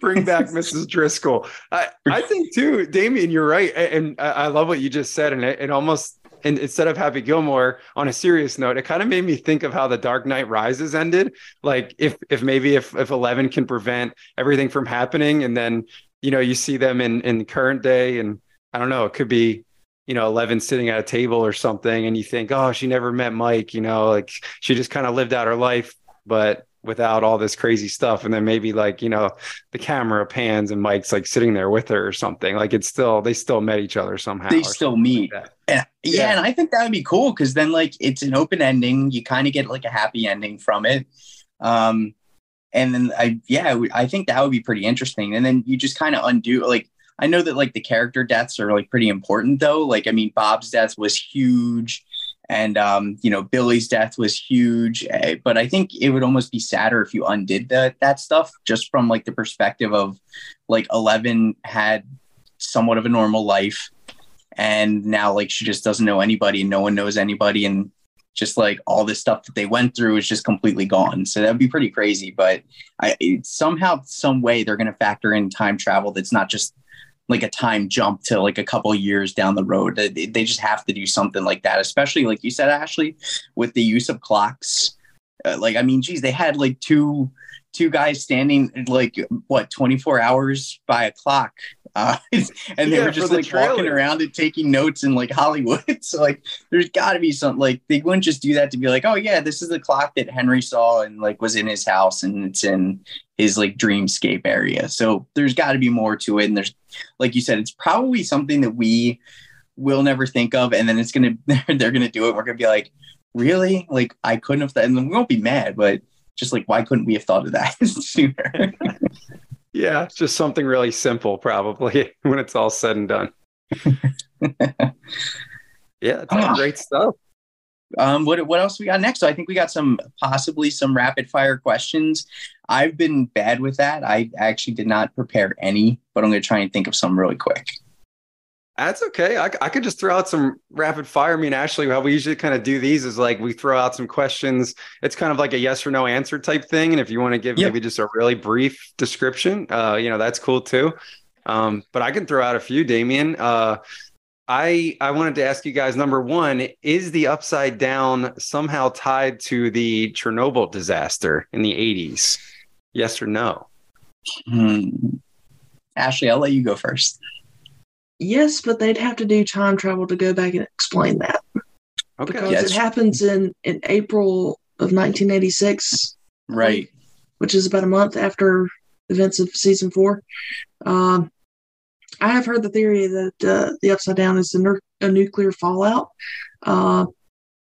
Bring back Missus Driscoll. I, I think too, Damien, you're right, and I, I love what you just said, and it, it almost. And instead of Happy Gilmore, on a serious note, it kind of made me think of how The Dark Knight Rises ended. Like if if maybe if if Eleven can prevent everything from happening, and then, you know, you see them in, in current day, and I don't know, it could be, you know, Eleven sitting at a table or something, and you think, oh, she never met Mike, you know, like she just kind of lived out her life, but without all this crazy stuff. And then maybe like, you know, the camera pans and Mike's like sitting there with her or something. Like it's still, they still met each other somehow. They still meet. Like And, yeah, yeah, and I think that would be cool because then, like, it's an open ending. You kind of get, like, a happy ending from it. Um, and then, I yeah, I think that would be pretty interesting. And then you just kind of undo, like, I know that, like, the character deaths are, like, pretty important, though. Like, I mean, Bob's death was huge. And, um, you know, Billy's death was huge. But I think it would almost be sadder if you undid the, that stuff just from, like, the perspective of, like, Eleven had somewhat of a normal life. And now, like, she just doesn't know anybody and no one knows anybody. And just, like, all this stuff that they went through is just completely gone. So that would be pretty crazy. But I, it, somehow, some way, they're going to factor in time travel that's not just like a time jump to like a couple years down the road. They, they just have to do something like that, especially like you said, Ashley, with the use of clocks. Uh, like, I mean, geez, they had like two two guys standing like what twenty-four hours by a clock, uh, and yeah, they were just like walking around and taking notes in like Hollywood. So like, there's got to be something like they wouldn't just do that to be like, oh yeah, this is the clock that Henry saw and like was in his house and it's in his like dreamscape area. So there's got to be more to it, and there's, like you said, it's probably something that we will never think of, and then it's gonna they're gonna do it. And we're gonna be like, really? Like I couldn't have thought, and we won't be mad, but. Just like, why couldn't we have thought of that sooner? Yeah, it's just something really simple, probably, when it's all said and done. Yeah, it's all oh. great stuff. Um, what what else we got next? So I think we got some possibly some rapid fire questions. I've been bad with that. I actually did not prepare any, but I'm going to try and think of some really quick. That's okay. I, I could just throw out some rapid fire. I mean, Ashley, how we usually kind of do these is like we throw out some questions. It's kind of like a yes or no answer type thing. And if you want to give yep. maybe just a really brief description, uh, you know, that's cool too. Um, but I can throw out a few, Damien. Uh, I I wanted to ask you guys, number one, is the Upside Down somehow tied to the Chernobyl disaster in the eighties? Yes or no? Hmm. Ashley, I'll let you go first. Yes, but they'd have to do time travel to go back and explain that. Okay. Because yes. it happens in, in April of nineteen eighty-six. Right. Which is about a month after events of season four. Um, I have heard the theory that uh, the Upside Down is a, nu- a nuclear fallout. Uh,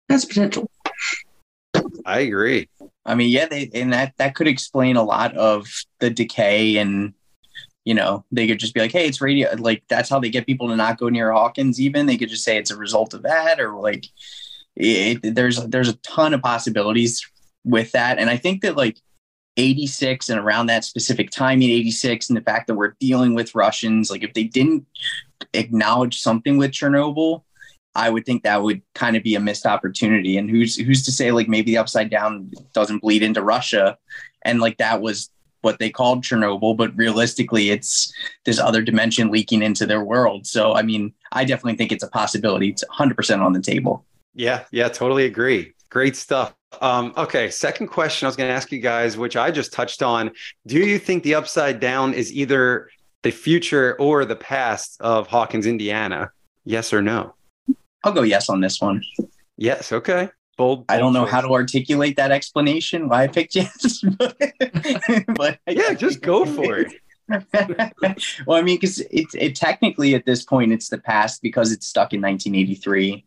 that's potential. I agree. I mean, yeah, they, and that, that could explain a lot of the decay and... You know, they could just be like, hey, it's radio. Like, that's how they get people to not go near Hawkins. Even they could just say it's a result of that, or like it, there's there's a ton of possibilities with that. And I think that like eighty-six and around that specific time in eighty-six and the fact that we're dealing with Russians, like if they didn't acknowledge something with Chernobyl, I would think that would kind of be a missed opportunity. And who's who's to say like maybe the Upside Down doesn't bleed into Russia. And like that was what they called Chernobyl, but realistically it's this other dimension leaking into their world. So, I mean, I definitely think it's a possibility. It's one hundred percent on the table. Yeah. Yeah. Totally agree. Great stuff. Um, okay. Second question I was going to ask you guys, which I just touched on. Do you think the Upside Down is either the future or the past of Hawkins, Indiana? Yes or no? I'll go yes on this one. Yes. Okay. Bold, bold I don't know choice. How to articulate that explanation, why I picked yes, but, but yeah, just go for it. Well, I mean, because it's it technically at this point, it's the past because it's stuck in nineteen eighty-three.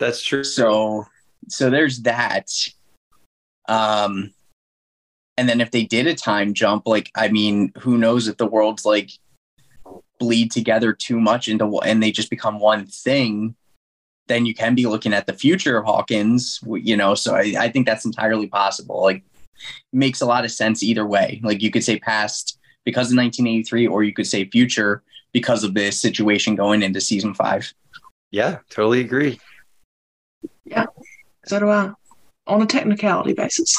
That's true. So, so there's that. Um, and then if they did a time jump, like, I mean, who knows if the worlds like bleed together too much into and they just become one thing. Then you can be looking at the future of Hawkins, you know, so I, I think that's entirely possible. Like, makes a lot of sense either way. Like, you could say past because of nineteen eighty-three, or you could say future because of this situation going into season five. Yeah, totally agree. Yeah, so do I. On a technicality basis,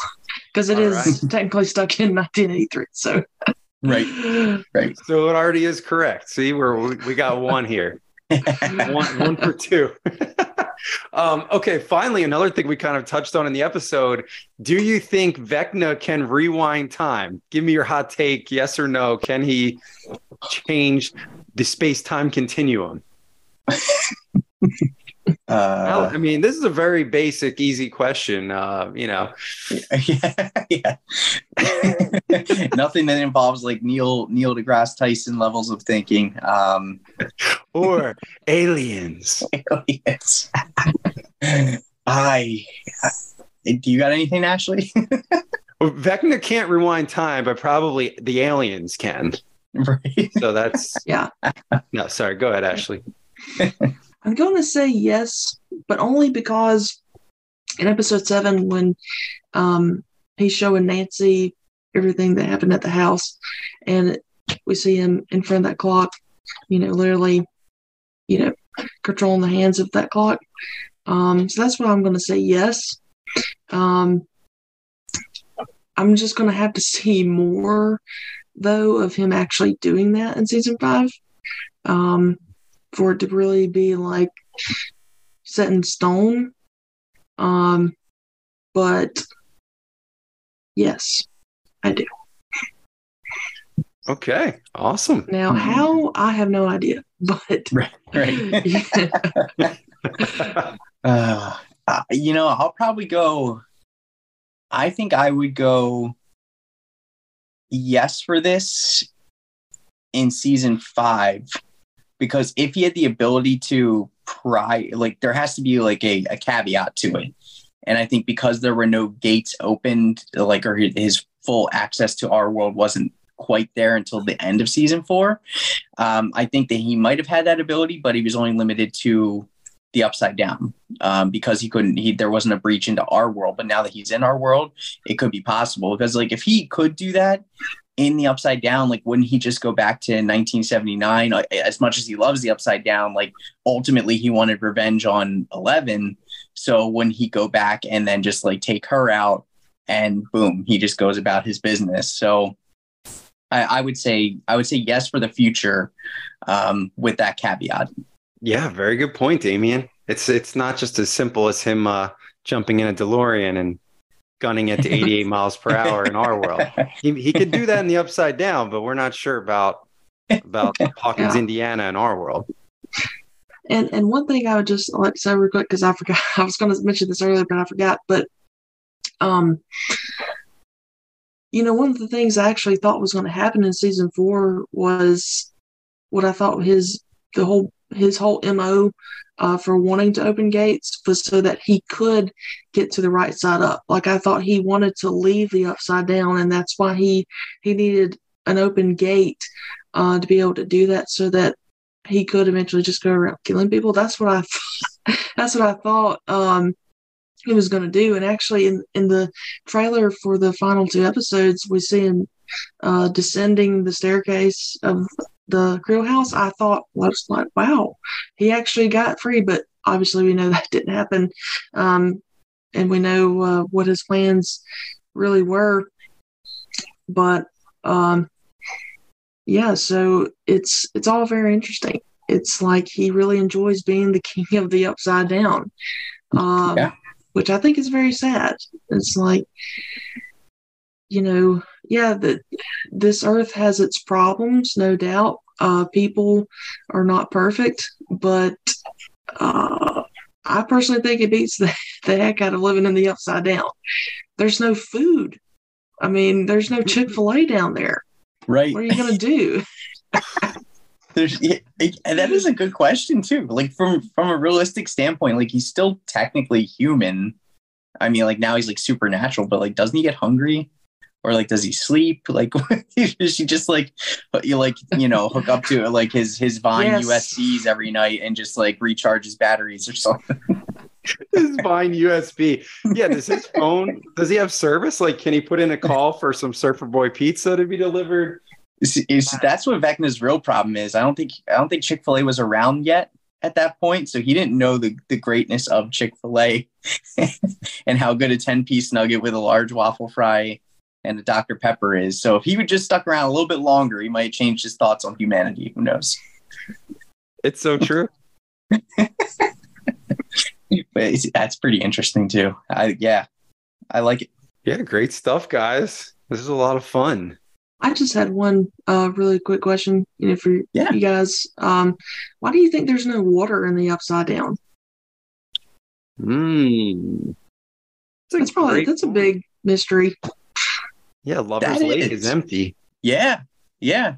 because it All is right. technically stuck in nineteen eighty-three, so. Right, right. So it already is correct. See, we're, we got one here. one, one for two. um, okay, finally, another thing we kind of touched on in the episode. Do you think Vecna can rewind time? Give me your hot take, yes or no. Can he change the space-time continuum? uh, well, I mean, this is a very basic, easy question, uh, you know. Yeah. yeah. Nothing that involves like Neil Neil deGrasse Tyson levels of thinking, um, or aliens. Aliens. I. Do you got anything, Ashley? Well, Vecna can't rewind time, but probably the aliens can. Right. So that's yeah. No, sorry. Go ahead, Ashley. I'm going to say yes, but only because in episode seven, when um, he's showing Nancy everything that happened at the house, and we see him in front of that clock, you know, literally, you know, controlling the hands of that clock. Um, so that's why I'm going to say yes. Um, I'm just going to have to see more, though, of him actually doing that in season five. Um, for it to really be like set in stone. Um, but yes, I do. Okay. Awesome. Now how, I have no idea, but right, right. Yeah. uh, uh, you know, I'll probably go, I think I would go yes for this in season five. Because if he had the ability to pry, like there has to be like a, a caveat to it. And I think because there were no gates opened, like or his full access to our world wasn't quite there until the end of season four. Um, I think that he might have had that ability, but he was only limited to the Upside Down um, because he couldn't, he, there wasn't a breach into our world. But now that he's in our world, it could be possible because like if he could do that, in the Upside Down, like, wouldn't he just go back to nineteen seventy-nine? As much as he loves the Upside Down, like, ultimately he wanted revenge on Eleven. So wouldn't he go back and then just, like, take her out and boom, he just goes about his business. So I, I would say I would say yes for the future um, with that caveat. Yeah, very good point, Damien. It's, it's not just as simple as him uh, jumping in a DeLorean and gunning it to eighty-eight miles per hour in our world. He he could do that in the Upside Down, but we're not sure about about Hawkins, yeah. Indiana in our world. And and one thing I would just like to say real quick, because I forgot, I was going to mention this earlier, but I forgot. But, um, you know, one of the things I actually thought was going to happen in season four was what I thought his, the whole, his whole M O Uh, for wanting to open gates was so that he could get to the right side up. Like I thought he wanted to leave the Upside Down, and that's why he he needed an open gate uh, to be able to do that, so that he could eventually just go around killing people. That's what I th- that's what I thought um, he was going to do. And actually, in in the trailer for the final two episodes, we see him uh, descending the staircase of the Creel House. I thought, well, I was like, wow, he actually got free, but obviously we know that didn't happen. Um, and we know uh, what his plans really were. But um, yeah, so it's it's all very interesting. It's like he really enjoys being the king of the Upside Down, um, yeah. Which I think is very sad. It's like, you know, yeah, that this earth has its problems, no doubt. Uh, people are not perfect, but uh, I personally think it beats the, the heck out of living in the Upside Down. There's no food. I mean, there's no Chick-fil-A down there. Right. What are you going to do? There's, yeah, that is a good question, too. Like, from, from a realistic standpoint, like, he's still technically human. I mean, like, now he's, like, supernatural, but, like, doesn't he get hungry? Or like, does he sleep? Like, does she just like, you like, you know, hook up to like his his Vine yes. U S Bs every night and just like recharge his batteries or something? His Vine U S B. Yeah, does his phone? Does he have service? Like, can he put in a call for some Surfer Boy pizza to be delivered? It's, it's, that's what Vecna's real problem is. I don't think I don't think Chick-fil-A was around yet at that point, so he didn't know the, the greatness of Chick-fil-A and how good a ten-piece nugget with a large waffle fry and the Doctor Pepper is. So if he would just stuck around a little bit longer, he might change his thoughts on humanity. Who knows? It's so true. But it's, that's pretty interesting too. I, yeah, I like it. Yeah, great stuff, guys. This is a lot of fun. I just had one uh, really quick question, you know, for yeah. you guys. Um, why do you think there's no water in the Upside Down? Hmm. That's, that's probably that's a big mystery. Yeah, Lover's Lake is empty. Yeah, yeah, one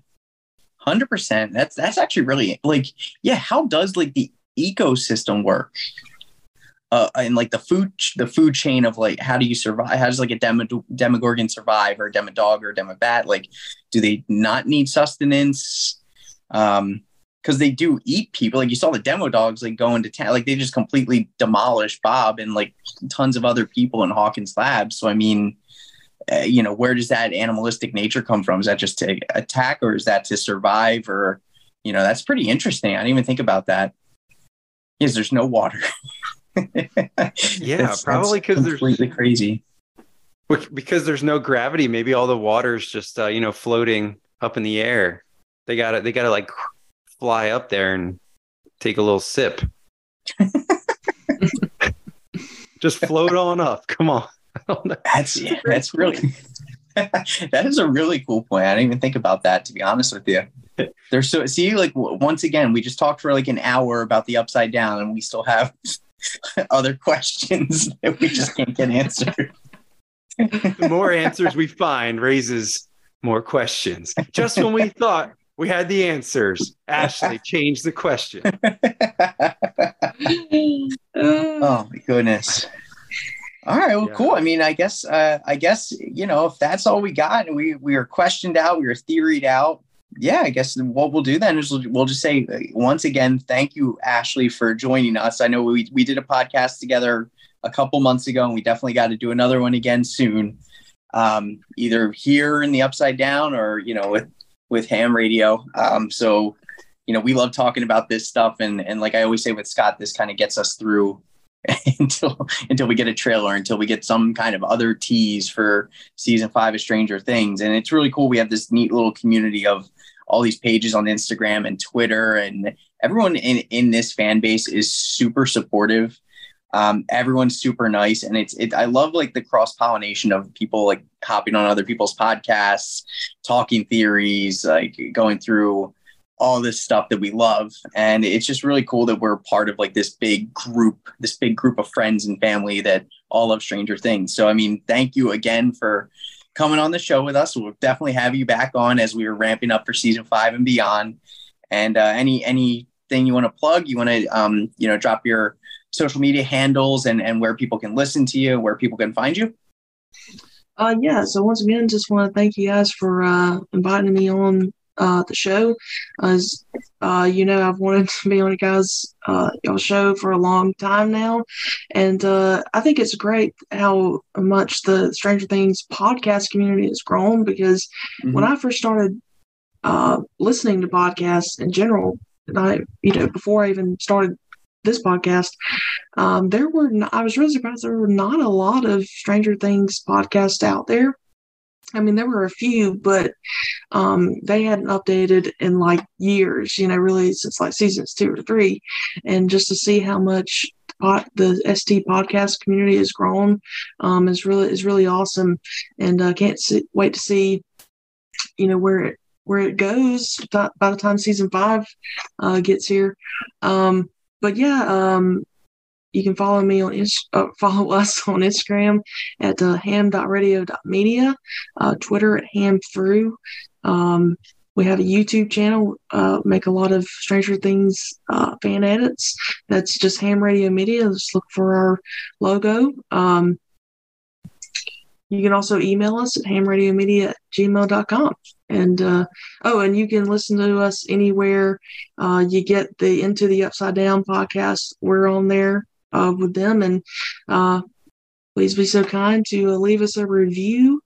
hundred percent. That's that's actually really, like, yeah, how does, like, the ecosystem work? Uh, and, like, the food the food chain of, like, how do you survive? How does, like, a demo, Demogorgon survive, or a Demo Dog, or a Demo Bat? Like, do they not need sustenance? Um, because they do eat people. Like, you saw the Demo Dogs, like, go into town. Like, they just completely demolish Bob and, like, tons of other people in Hawkins Lab. So, I mean... Uh, you know, where does that animalistic nature come from? Is that just to attack, or is that to survive? Or, you know, that's pretty interesting. I didn't even think about that. Is there's no water? Yeah, that's, probably because there's completely crazy. Because there's no gravity. Maybe all the water's just uh, you know, floating up in the air. They got to They got to like fly up there and take a little sip. Just float on up. Come on. That's yeah, that's really that is a really cool point. I didn't even think about that, to be honest with you. There's so see like once again we just talked for like an hour about the Upside Down, and we still have other questions that we just can't get answered. The more answers we find raises more questions. Just when we thought we had the answers, Ashley changed the question. Oh my goodness. All right, well, yeah. Cool. I mean, I guess, uh, I guess, you know, if that's all we got, and we we were questioned out, we were theoried out. Yeah, I guess what we'll do then is we'll, we'll just say once again, thank you, Ashley, for joining us. I know we we did a podcast together a couple months ago, and we definitely got to do another one again soon, um, either here in the Upside Down or, you know, with with Ham Radio. Um, so, you know, we love talking about this stuff, and and like I always say with Scott, this kind of gets us through. until until we get a trailer, until we get some kind of other tease for season five of Stranger Things. And it's really cool. We have this neat little community of all these pages on Instagram and Twitter, and everyone in, in this fan base is super supportive. Um, everyone's super nice. And it's, it, I love like the cross pollination of people like hopping on other people's podcasts, talking theories, like going through all this stuff that we love. And it's just really cool that we're part of like this big group, this big group of friends and family that all love Stranger Things. So, I mean, thank you again for coming on the show with us. We'll definitely have you back on as we are ramping up for season five and beyond. And uh, any, anything you want to plug, you want to, um, you know, drop your social media handles and, and where people can listen to you, where people can find you. Uh, yeah. So once again, just want to thank you guys for uh, inviting me on Uh, the show. As uh, you know, I've wanted to be on you guys' uh, your show for a long time now, and uh, I think it's great how much the Stranger Things podcast community has grown, because mm-hmm. when I first started uh, listening to podcasts in general, and I, you know, before I even started this podcast, um, there were not, I was really surprised there were not a lot of Stranger Things podcasts out there. I mean, there were a few, but um, they hadn't updated in like years, you know, really since like seasons two or three. And just to see how much the, pod, the S T podcast community has grown um, is really is really awesome. And I uh, can't see, wait to see, you know, where it, where it goes by the time season five uh, gets here. Um, but yeah, um, you can follow me on uh, follow us on Instagram at uh, ham dot radio dot media, uh, Twitter at hamthrough. Um, we have a YouTube channel, uh, make a lot of Stranger Things uh, fan edits. That's just Ham Radio Media. Just look for our logo. Um, you can also email us at ham radio media at gmail dot com. And, uh, oh, and you can listen to us anywhere uh, you get the Into the Upside Down podcast. We're on there. Uh, with them, and uh, please be so kind to uh, leave us a review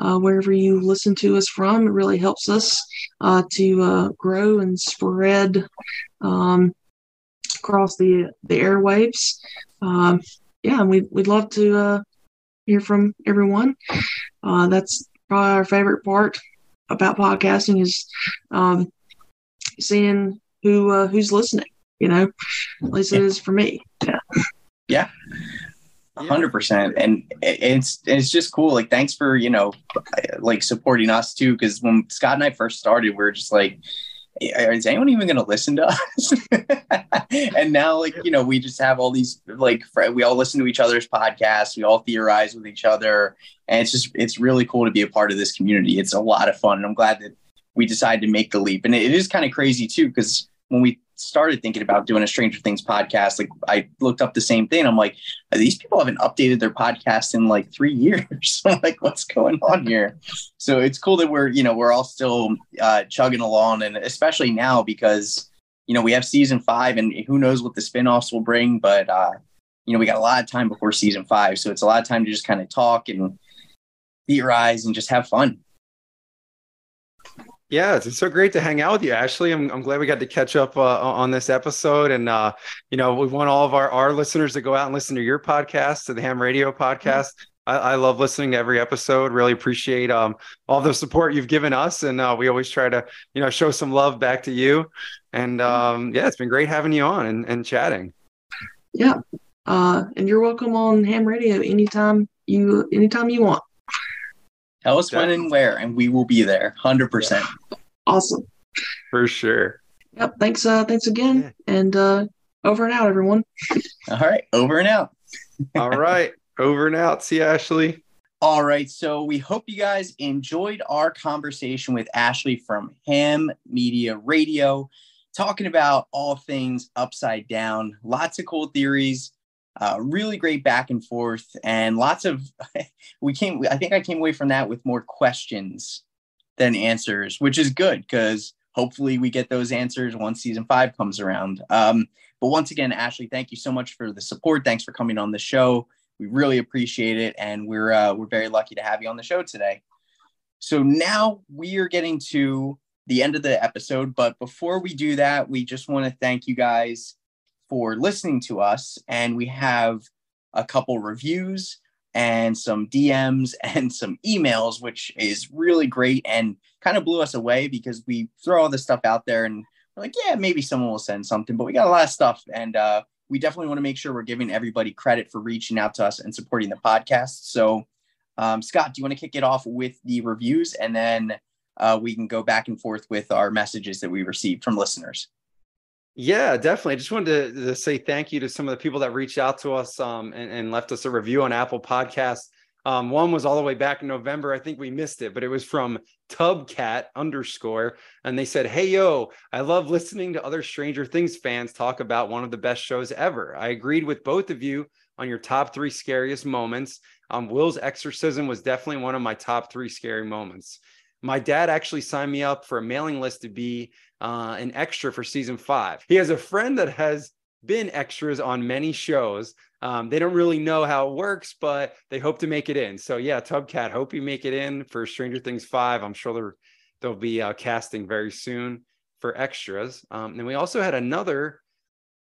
uh, wherever you listen to us from. It really helps us uh, to uh, grow and spread um, across the the airwaves. Um, yeah, and we, we'd love to uh, hear from everyone. Uh, that's probably our favorite part about podcasting is um, seeing who uh, who's listening. You know, at least it is for me. Yeah. Yeah. one hundred percent. And it's it's just cool. Like, thanks for, you know, like supporting us too. Cause when Scott and I first started, we were just like, is anyone even going to listen to us? And now, like, you know, we just have all these, like, we all listen to each other's podcasts. We all theorize with each other. And it's just, it's really cool to be a part of this community. It's a lot of fun. And I'm glad that we decided to make the leap. And it, it is kind of crazy, too, because when we started thinking about doing a Stranger Things podcast, like, I looked up the same thing. I'm like, these people haven't updated their podcast in like three years. I'm like, what's going on here? So it's cool that we're, you know, we're all still uh, chugging along, and especially now because, you know, we have season five, and who knows what the spinoffs will bring. But, uh, you know, we got a lot of time before season five. So it's a lot of time to just kind of talk and theorize and just have fun. Yeah, it's so great to hang out with you, Ashley. I'm, I'm glad we got to catch up uh, on this episode. And, uh, you know, we want all of our, our listeners to go out and listen to your podcast, to the Ham Radio podcast. Mm-hmm. I, I love listening to every episode. Really appreciate um, all the support you've given us. And uh, we always try to, you know, show some love back to you. And, um, yeah, it's been great having you on and, and chatting. Yeah. Uh, and you're welcome on Ham Radio anytime you anytime you want. Tell us when and where, and we will be there, one hundred percent. Awesome. For sure. Yep, thanks uh, Thanks again, yeah. and uh, over and out, everyone. All right, over and out. All right, over and out. See you, Ashley. All right, so we hope you guys enjoyed our conversation with Ashley from Ham Media Radio, talking about all things Upside Down, lots of cool theories. Uh, really great back and forth, and lots of we came. I think I came away from that with more questions than answers, which is good because hopefully we get those answers once season five comes around. Um, but once again, Ashley, thank you so much for the support. Thanks for coming on the show. We really appreciate it, and we're uh, we're very lucky to have you on the show today. So now we are getting to the end of the episode, but before we do that, we just want to thank you guys for listening to us, and we have a couple reviews and some D Ms and some emails, which is really great and kind of blew us away because we throw all this stuff out there and we're like, yeah, maybe someone will send something, but we got a lot of stuff, and uh, we definitely want to make sure we're giving everybody credit for reaching out to us and supporting the podcast. So um, Scott, do you want to kick it off with the reviews, and then uh, we can go back and forth with our messages that we received from listeners? Yeah, definitely. I just wanted to, to say thank you to some of the people that reached out to us um, and, and left us a review on Apple Podcasts. Um, one was all the way back in November. I think we missed it, but it was from Tubcat underscore. And they said, hey, yo, I love listening to other Stranger Things fans talk about one of the best shows ever. I agreed with both of you on your top three scariest moments. Um, Will's exorcism was definitely one of my top three scary moments. My dad actually signed me up for a mailing list to be uh, an extra for season five. He has a friend that has been extras on many shows. Um, they don't really know how it works, but they hope to make it in. So yeah, Tubcat, hope you make it in for Stranger Things five. I'm sure they'll be uh, casting very soon for extras. Um, and we also had another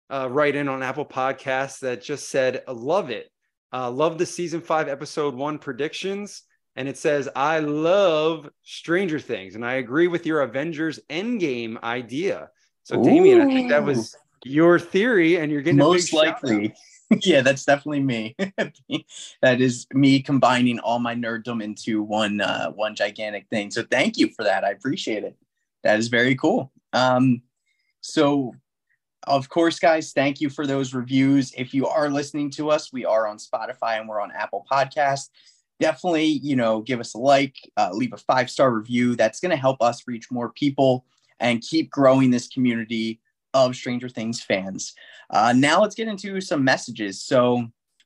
uh, write-in on Apple Podcasts that just said, love it. Uh, love the season five episode one predictions. And it says, I love Stranger Things, and I agree with your Avengers Endgame idea. So, ooh. Damien, I think that was your theory, and you're getting most a big likely. Yeah, that's definitely me. That is me combining all my nerddom into one uh, one gigantic thing. So, thank you for that. I appreciate it. That is very cool. Um, so, of course, guys, thank you for those reviews. If you are listening to us, we are on Spotify and we're on Apple Podcasts. Definitely, you know, give us a like, uh, leave a five-star review. That's going to help us reach more people and keep growing this community of Stranger Things fans. Uh, now let's get into some messages. So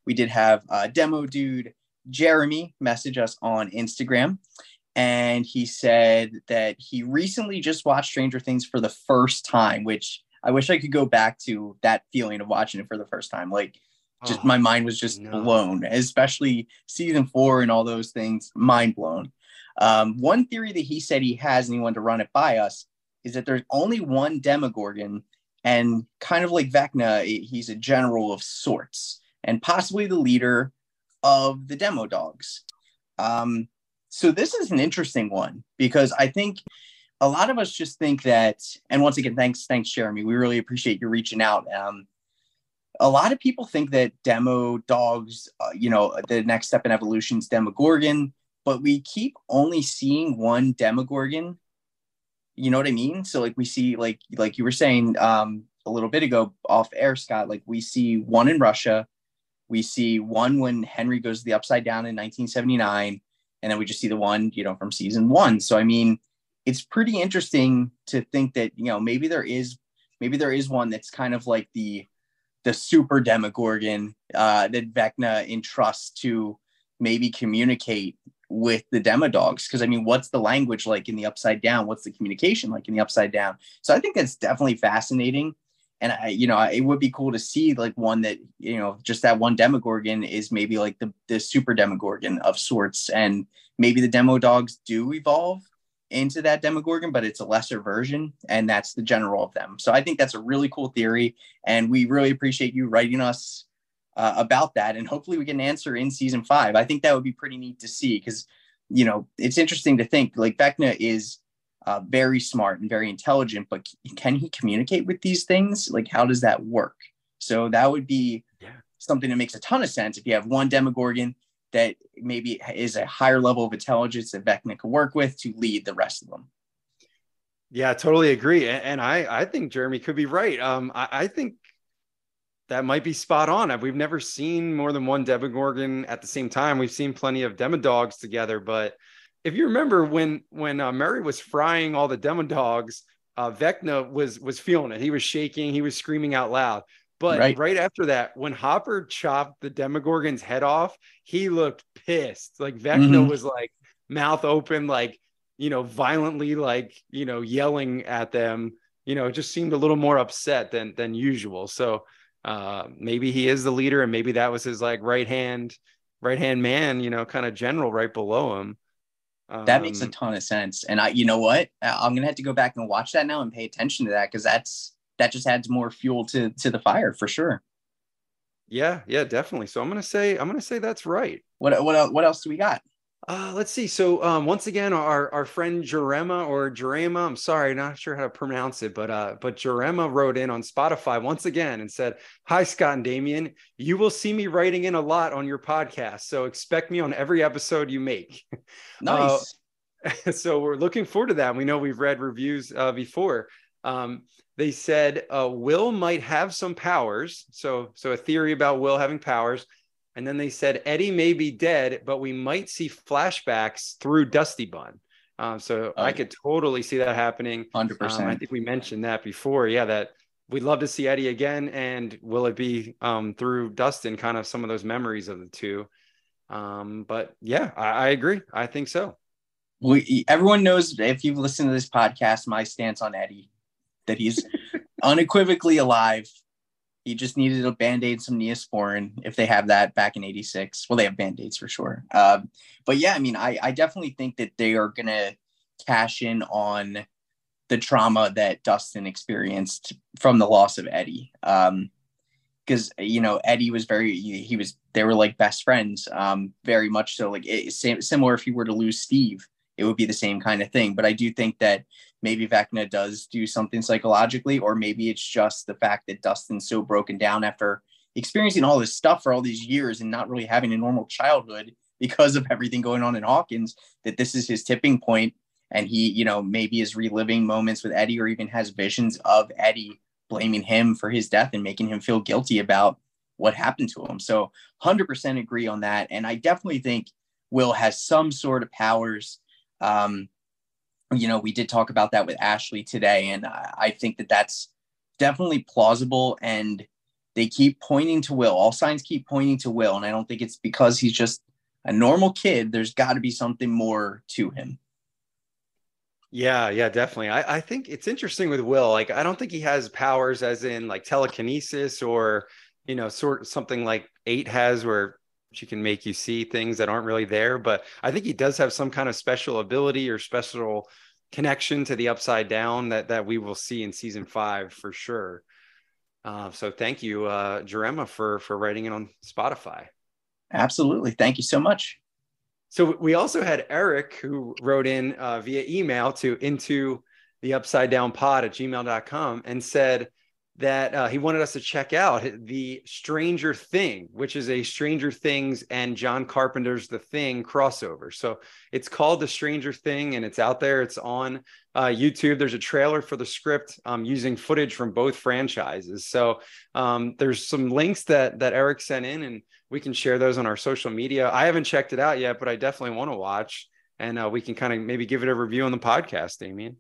we did have uh, Demo Dude Jeremy message us on Instagram, and he said that he recently just watched Stranger Things for the first time, which I wish I could go back to that feeling of watching it for the first time. Like, just my mind was just no. blown, especially season four and all those things, mind blown. Um, one theory that he said he has, and he wanted to run it by us, is that there's only one Demogorgon, and kind of like Vecna, he's a general of sorts and possibly the leader of the Demo Dogs. Um, so this is an interesting one, because I think a lot of us just think that, and once again, thanks, thanks, Jeremy. We really appreciate you reaching out. Um, A lot of people think that Demo Dogs, uh, you know, the next step in evolution is Demogorgon, but we keep only seeing one Demogorgon You know what I mean? So like we see, like, like you were saying um, a little bit ago off air, Scott, like we see one in Russia. We see one when Henry goes to the Upside Down in nineteen seventy-nine. And then we just see the one, you know, from season one. So, I mean, it's pretty interesting to think that, you know, maybe there is, maybe there is one that's kind of like the, the super Demogorgon uh, that Vecna entrusts to maybe communicate with the Demo Dogs. Cause I mean, what's the language like in the Upside Down? What's the communication like in the Upside Down? So I think that's definitely fascinating. And I, you know, it would be cool to see like one that, you know, just that one Demogorgon is maybe like the, the super Demogorgon of sorts. And maybe the Demo Dogs do evolve into that Demogorgon, but it's a lesser version. And that's the general of them. So I think that's a really cool theory. And we really appreciate you writing us uh, about that. And hopefully we get an answer in season five. I think that would be pretty neat to see because, you know, it's interesting to think like Vecna is Uh, very smart and very intelligent, but c- can he communicate with these things? Like, how does that work? So that would be yeah. something that makes a ton of sense. If you have one Demogorgon that maybe is a higher level of intelligence that Vecna could work with to lead the rest of them. Yeah, totally agree. And, and I, I think Jeremy could be right. Um, I, I think that might be spot on. We've never seen more than one Demogorgon at the same time. We've seen plenty of Demodogs together, but if you remember when when uh, Mary was frying all the Demo Dogs, uh, Vecna was was feeling it. He was shaking. He was screaming out loud. But right. right after that, when Hopper chopped the Demogorgon's head off, he looked pissed. Like Vecna mm-hmm. was like mouth open, like, you know, violently, like, you know, yelling at them. You know, it just seemed a little more upset than than usual. So uh, maybe he is the leader, and maybe that was his like right hand right hand man. You know, kind of general right below him. That makes a ton of sense. And I, you know what, I'm going to have to go back and watch that now and pay attention to that. Cause that's, that just adds more fuel to, to the fire for sure. Yeah. Yeah, definitely. So I'm going to say, I'm going to say that's right. What, what, what else do we got? Uh, let's see. So um, once again, our, our friend Jarema or Jarema, I'm sorry, not sure how to pronounce it, but, uh, but Jarema wrote in on Spotify once again and said, "Hi, Scott and Damien, you will see me writing in a lot on your podcast. So expect me on every episode you make." Nice. Uh, so we're looking forward to that. We know we've read reviews uh, before. Um, they said uh, Will might have some powers. So, so a theory about Will having powers. And then they said, Eddie may be dead, but we might see flashbacks through Dusty Bun. Um, so oh, I could totally see that happening. one hundred percent. Um, I think we mentioned that before. Yeah, that we'd love to see Eddie again. And will it be um, through Dustin, kind of some of those memories of the two? Um, but yeah, I, I agree. I think so. We, everyone knows, if you've listened to this podcast, my stance on Eddie, that he's unequivocally alive. He just needed a Band-Aid, some Neosporin, if they have that back in eighty-six. Well, they have Band-Aids for sure. Um, but yeah, I mean, I, I definitely think that they are going to cash in on the trauma that Dustin experienced from the loss of Eddie. Um, because, you know, Eddie was very, he, he was, they were like best friends, um, very much so. Like it, same, similar if he were to lose Steve, it would be the same kind of thing. But I do think that maybe Vecna does do something psychologically, or maybe it's just the fact that Dustin's so broken down after experiencing all this stuff for all these years and not really having a normal childhood because of everything going on in Hawkins, that this is his tipping point. And he, you know, maybe is reliving moments with Eddie, or even has visions of Eddie blaming him for his death and making him feel guilty about what happened to him. So one hundred percent agree on that. And I definitely think Will has some sort of powers. Um, you know, we did talk about that with Ashley today, and I, I think that that's definitely plausible. And they keep pointing to Will. All signs keep pointing to Will. And I don't think it's because he's just a normal kid. There's got to be something more to him. Yeah, yeah, definitely. I, I think it's interesting with Will. Like, I don't think he has powers as in like telekinesis or, you know, sort of something like Eight has where she can make you see things that aren't really there. But I think he does have some kind of special ability or special connection to the Upside Down that, that we will see in season five for sure. Uh, so thank you, uh, Jarema, for, for writing it on Spotify. Absolutely. Thank you so much. So we also had Eric, who wrote in uh, via email to into the upside down pod at gmail dot com and said, that uh, he wanted us to check out the Stranger Thing, which is a Stranger Things and John Carpenter's The Thing crossover. So it's called The Stranger Thing, and it's out there. It's on uh, YouTube. There's a trailer for the script um, using footage from both franchises. So um, there's some links that that Eric sent in, and we can share those on our social media. I haven't checked it out yet, but I definitely want to watch, and uh, we can kind of maybe give it a review on the podcast, Damien.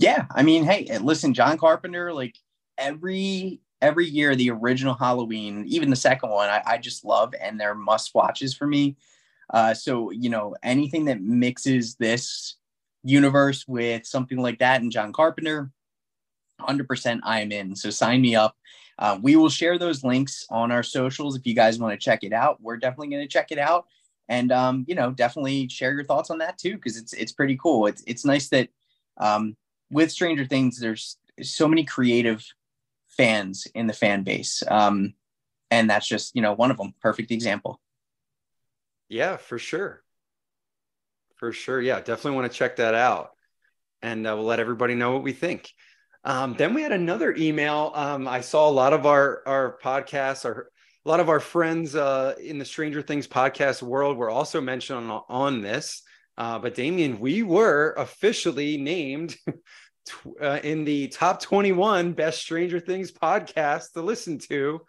Yeah, I mean, hey, listen, John Carpenter, like, Every every year, the original Halloween, even the second one, I, I just love, and they're must watches for me. Uh, so, you know, anything that mixes this universe with something like that and John Carpenter, one hundred percent I am in. So sign me up. Uh, we will share those links on our socials if you guys want to check it out. We're definitely going to check it out, and um, you know, definitely share your thoughts on that too, because it's it's pretty cool. It's it's nice that um, with Stranger Things, there's so many creative fans in the fan base. Um, and that's just, you know, one of them. Perfect example. Yeah, for sure. For sure. Yeah, definitely want to check that out. And uh, we'll let everybody know what we think. Um, then we had another email. Um, I saw a lot of our, our podcasts, our, a lot of our friends uh, in the Stranger Things podcast world were also mentioned on, on this. Uh, but Damien, we were officially named Uh, in the top twenty-one best Stranger Things podcasts to listen to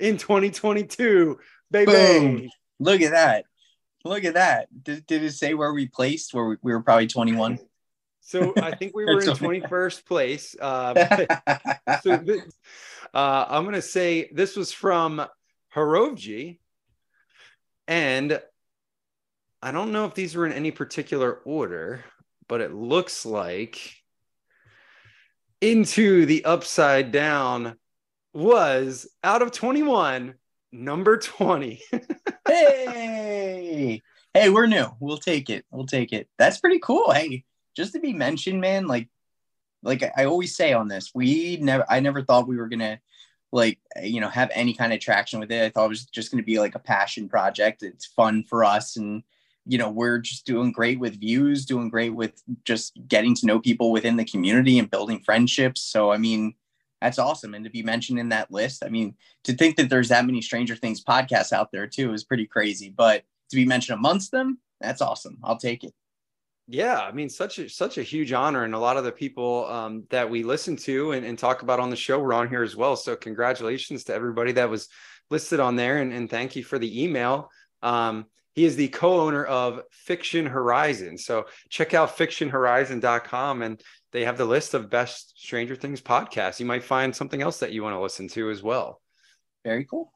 in twenty twenty-two. Baby. Boom. Look at that. Look at that. Did, did it say where we placed? Where we, we were probably twenty-one. So I think we were in twenty-first place. Uh, but, so th- uh, I'm going to say this was from Hirovji, and I don't know if these were in any particular order, but it looks like Into the Upside Down was, out of twenty-one, number twenty. Hey, hey, we're new. We'll take it. We'll take it. That's pretty cool. Hey, just to be mentioned, man, like, like I always say on this, we never, I never thought we were going to, like, you know, have any kind of traction with it. I thought it was just going to be like a passion project. It's fun for us. And, you know, we're just doing great with views, doing great with just getting to know people within the community and building friendships. So, I mean, that's awesome. And to be mentioned in that list, I mean, to think that there's that many Stranger Things podcasts out there too, is pretty crazy, but to be mentioned amongst them, that's awesome. I'll take it. Yeah. I mean, such a, such a huge honor. And a lot of the people um, that we listen to and, and talk about on the show were on here as well. So congratulations to everybody that was listed on there, and, and thank you for the email. Um, He is the co-owner of Fiction Horizon. So check out fiction horizon dot com, and they have the list of best Stranger Things podcasts. You might find something else that you want to listen to as well. Very cool.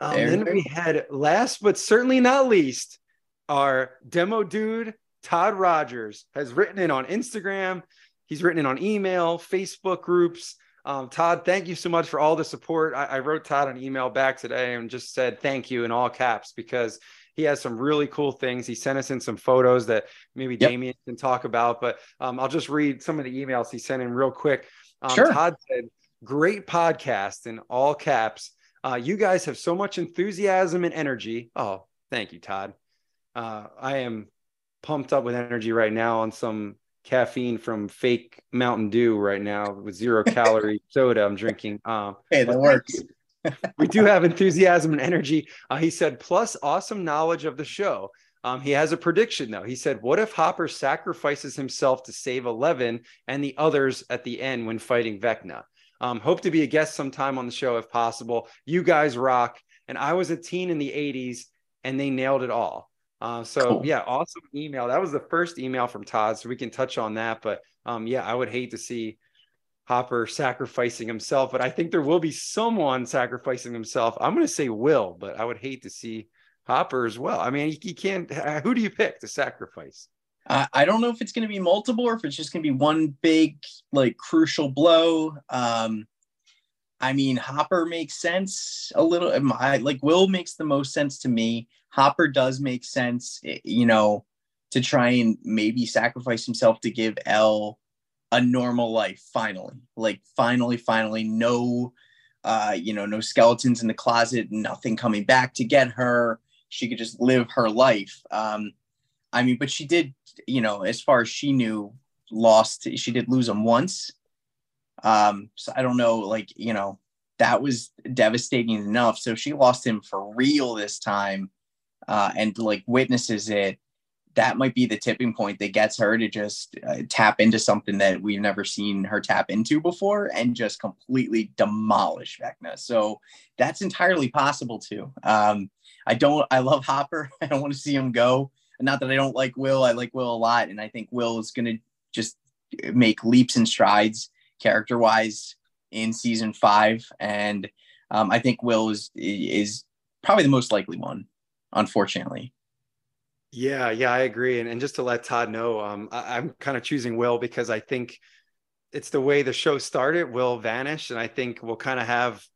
Um, very then cool. We had, last but certainly not least, our demo dude, Todd Rogers, has written in on Instagram. He's written in on email, Facebook groups. Um, Todd, thank you so much for all the support. I, I wrote Todd an email back today and just said thank you in all caps, because he has some really cool things. He sent us in some photos that maybe yep. Damien can talk about, but um, I'll just read some of the emails he sent in real quick. Um, sure. Todd said, great podcast in all caps. Uh, you guys have so much enthusiasm and energy. Oh, thank you, Todd. Uh, I am pumped up with energy right now on some caffeine from fake Mountain Dew right now with zero calorie soda I'm drinking. Um, hey, that works. We do have enthusiasm and energy. Uh, he said, plus awesome knowledge of the show. Um, he has a prediction, though. He said, what if Hopper sacrifices himself to save Eleven and the others at the end when fighting Vecna? Um, hope to be a guest sometime on the show if possible. You guys rock. And I was a teen in the eighties, and they nailed it all. Uh, so, cool. Yeah, awesome email. That was the first email from Todd, so we can touch on that. But, um, yeah, I would hate to see Hopper sacrificing himself, but I think there will be someone sacrificing himself. I'm going to say Will, but I would hate to see Hopper as well. I mean, you can't, who do you pick to sacrifice? Uh, I don't know if it's going to be multiple or if it's just going to be one big, like, crucial blow. Um, I mean, Hopper makes sense a little. I, like, Will makes the most sense to me. Hopper does make sense, you know, to try and maybe sacrifice himself to give Elle a normal life. Finally, like finally, finally, no, uh, you know, no skeletons in the closet, nothing coming back to get her. She could just live her life. Um, I mean, but she did, you know, as far as she knew, lost, she did lose him once. Um, so I don't know, like, you know, that was devastating enough. So she lost him for real this time, uh, and like witnesses it. That might be the tipping point that gets her to just uh, tap into something that we've never seen her tap into before and just completely demolish Vecna. So that's entirely possible too. Um, I don't, I love Hopper. I don't want to see him go. Not that I don't like Will. I like Will a lot. And I think Will is going to just make leaps and strides character wise in season five. And um, I think Will is, is probably the most likely one, unfortunately. Yeah, yeah, I agree. And, and just to let Todd know, um, I, I'm kind of choosing Will because I think it's the way the show started. Will vanish. And I think we'll kind of have,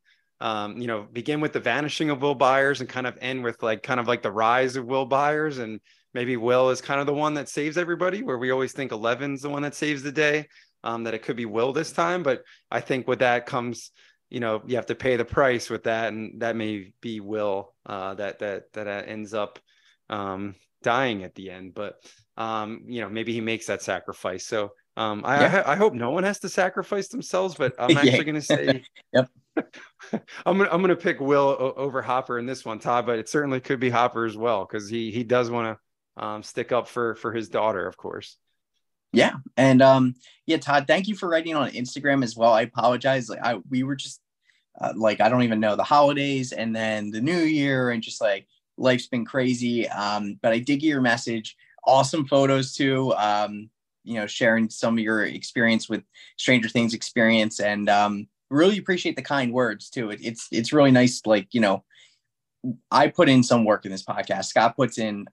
um, you know, begin with the vanishing of Will Byers and kind of end with like kind of like the rise of Will Byers. And maybe Will is kind of the one that saves everybody, where we always think Eleven's the one that saves the day, um, that it could be Will this time. But I think with that comes, you know, you have to pay the price with that. And that may be Will uh, that that that ends up um dying at the end, but um you know, maybe he makes that sacrifice. So um i yeah. I, I hope no one has to sacrifice themselves, but I'm actually yeah. gonna say yep i'm gonna i'm gonna pick Will o- over Hopper in this one, Todd, but it certainly could be Hopper as well, because he he does want to um stick up for for his daughter, of course. Yeah. And um yeah, Todd, thank you for writing on Instagram as well. I apologize, like i we were just uh, like I don't even know, the holidays and then the new year, and just like life's been crazy. Um, but I did get your message. Awesome photos too. Um, you know, sharing some of your experience with Stranger Things experience, and um, really appreciate the kind words too. It, it's, it's really nice. Like, you know, I put in some work in this podcast. Scott puts in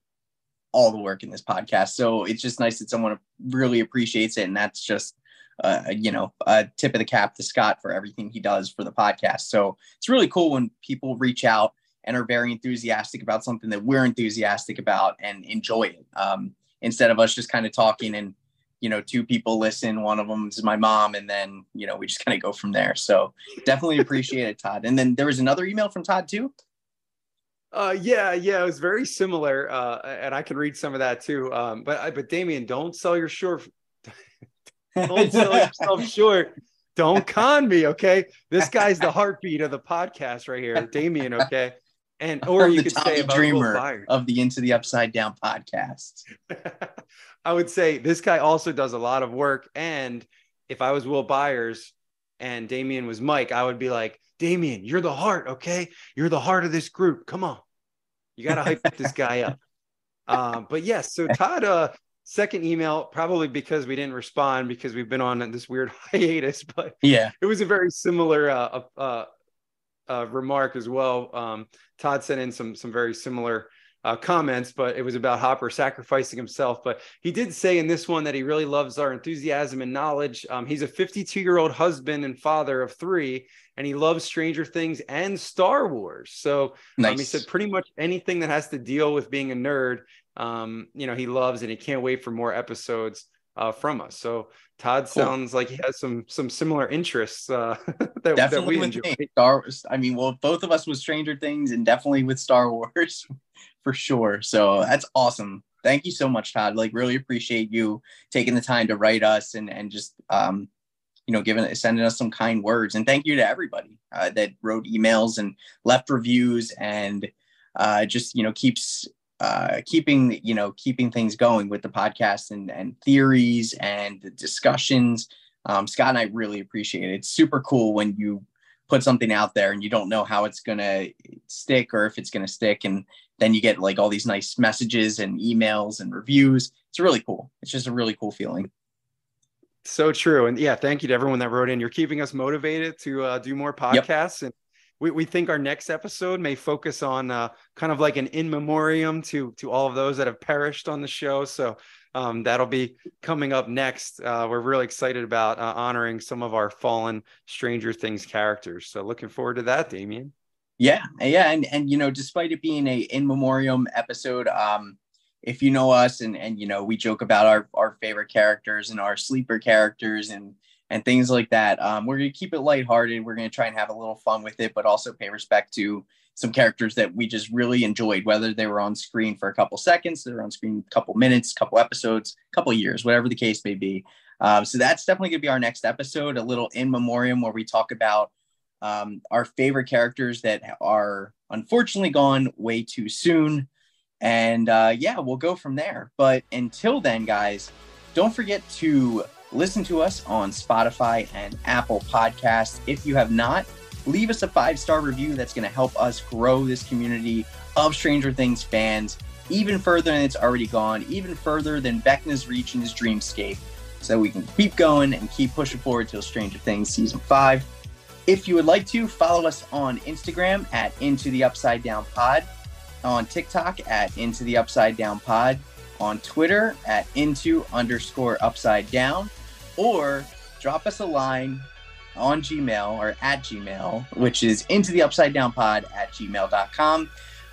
all the work in this podcast. So it's just nice that someone really appreciates it. And that's just, uh, you know, a tip of the cap to Scott for everything he does for the podcast. So it's really cool when people reach out and are very enthusiastic about something that we're enthusiastic about and enjoy it. Um, instead of us just kind of talking and, you know, two people listen, one of them is my mom. And then, you know, we just kind of go from there. So definitely appreciate it, Todd. And then there was another email from Todd too. Uh, yeah, yeah, it was very similar. Uh, and I can read some of that too. Um, but, I, but Damien, don't sell your short. Don't sell yourself short. Don't con me. Okay. This guy's the heartbeat of the podcast right here, Damien. Okay. And or I'm you could say about Will Byers of the Into the Upside Down podcast. I would say this guy also does a lot of work. And if I was Will Byers and Damien was Mike, I would be like, Damien, you're the heart. Okay, you're the heart of this group. Come on, you got to hype this guy up. Um, but yes, so Todd, uh, second email, probably because we didn't respond because we've been on this weird hiatus. But yeah, it was a very similar uh, uh, uh, remark as well. Um, Todd sent in some some very similar uh, comments, but it was about Hopper sacrificing himself. But he did say in this one that he really loves our enthusiasm and knowledge. Um, he's a fifty-two-year-old husband and father of three, and he loves Stranger Things and Star Wars. So nice. um, he said pretty much anything that has to deal with being a nerd, um, you know, he loves, and he can't wait for more episodes uh, from us. So Todd cool. sounds like he has some some similar interests uh, that, that we enjoy. Star Wars. I mean, well, both of us with Stranger Things, and definitely with Star Wars, for sure. So that's awesome. Thank you so much, Todd. Like, really appreciate you taking the time to write us and and just um, you know, giving sending us some kind words. And thank you to everybody uh, that wrote emails and left reviews and uh, just, you know, keeps. Uh, keeping, you know, keeping things going with the podcast and, and theories and the discussions. Um, Scott and I really appreciate it. It's super cool when you put something out there and you don't know how it's going to stick or if it's going to stick. And then you get like all these nice messages and emails and reviews. It's really cool. It's just a really cool feeling. So true. And yeah, thank you to everyone that wrote in. You're keeping us motivated to uh, do more podcasts. Yep. And We we think our next episode may focus on uh, kind of like an in memoriam to to all of those that have perished on the show. So um, that'll be coming up next. Uh, we're really excited about uh, honoring some of our fallen Stranger Things characters. So looking forward to that, Damien. Yeah, yeah, and and you know, despite it being a in memoriam episode, um, if you know us and and you know, we joke about our our favorite characters and our sleeper characters and. and things like that. Um, we're going to keep it lighthearted. We're going to try and have a little fun with it, but also pay respect to some characters that we just really enjoyed, whether they were on screen for a couple seconds, they were on screen a couple minutes, couple episodes, couple years, whatever the case may be. Um, so that's definitely going to be our next episode, a little in memoriam where we talk about um, our favorite characters that are unfortunately gone way too soon. And uh, yeah, we'll go from there. But until then, guys, don't forget to listen to us on Spotify and Apple Podcasts. If you have not, leave us a five-star review. That's going to help us grow this community of Stranger Things fans even further than it's already gone, even further than Vecna's reach in his dreamscape, so we can keep going and keep pushing forward till Stranger Things Season five. If you would like to, follow us on Instagram at Into the Upside Down Pod, on TikTok at Into the Upside Down Pod, on Twitter at Into underscore Upside Down, or drop us a line on Gmail or at Gmail, which is Into the Upside Down Pod at gmail dot com.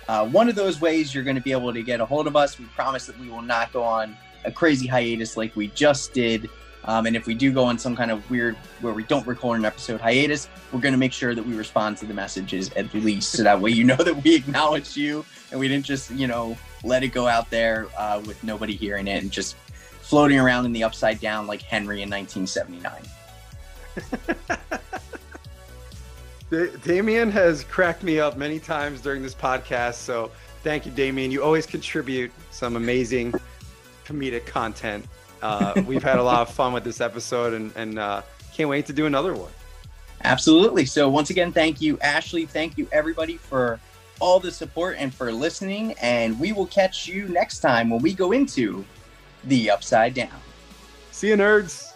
Uh, one of those ways you're going to be able to get a hold of us. We promise that we will not go on a crazy hiatus like we just did. Um, and if we do go on some kind of weird where we don't record an episode hiatus, we're going to make sure that we respond to the messages at least. So that way, you know, that we acknowledge you and we didn't just, you know, let it go out there uh, with nobody hearing it and just floating around in the upside down like Henry in nineteen seventy-nine. Damien has cracked me up many times during this podcast, so thank you, Damien. You always contribute some amazing comedic content. Uh, we've had a lot of fun with this episode, and, and uh, can't wait to do another one. Absolutely. So once again, thank you, Ashley. Thank you, everybody, for all the support and for listening, and we will catch you next time when we go into the Upside Down. See you, nerds.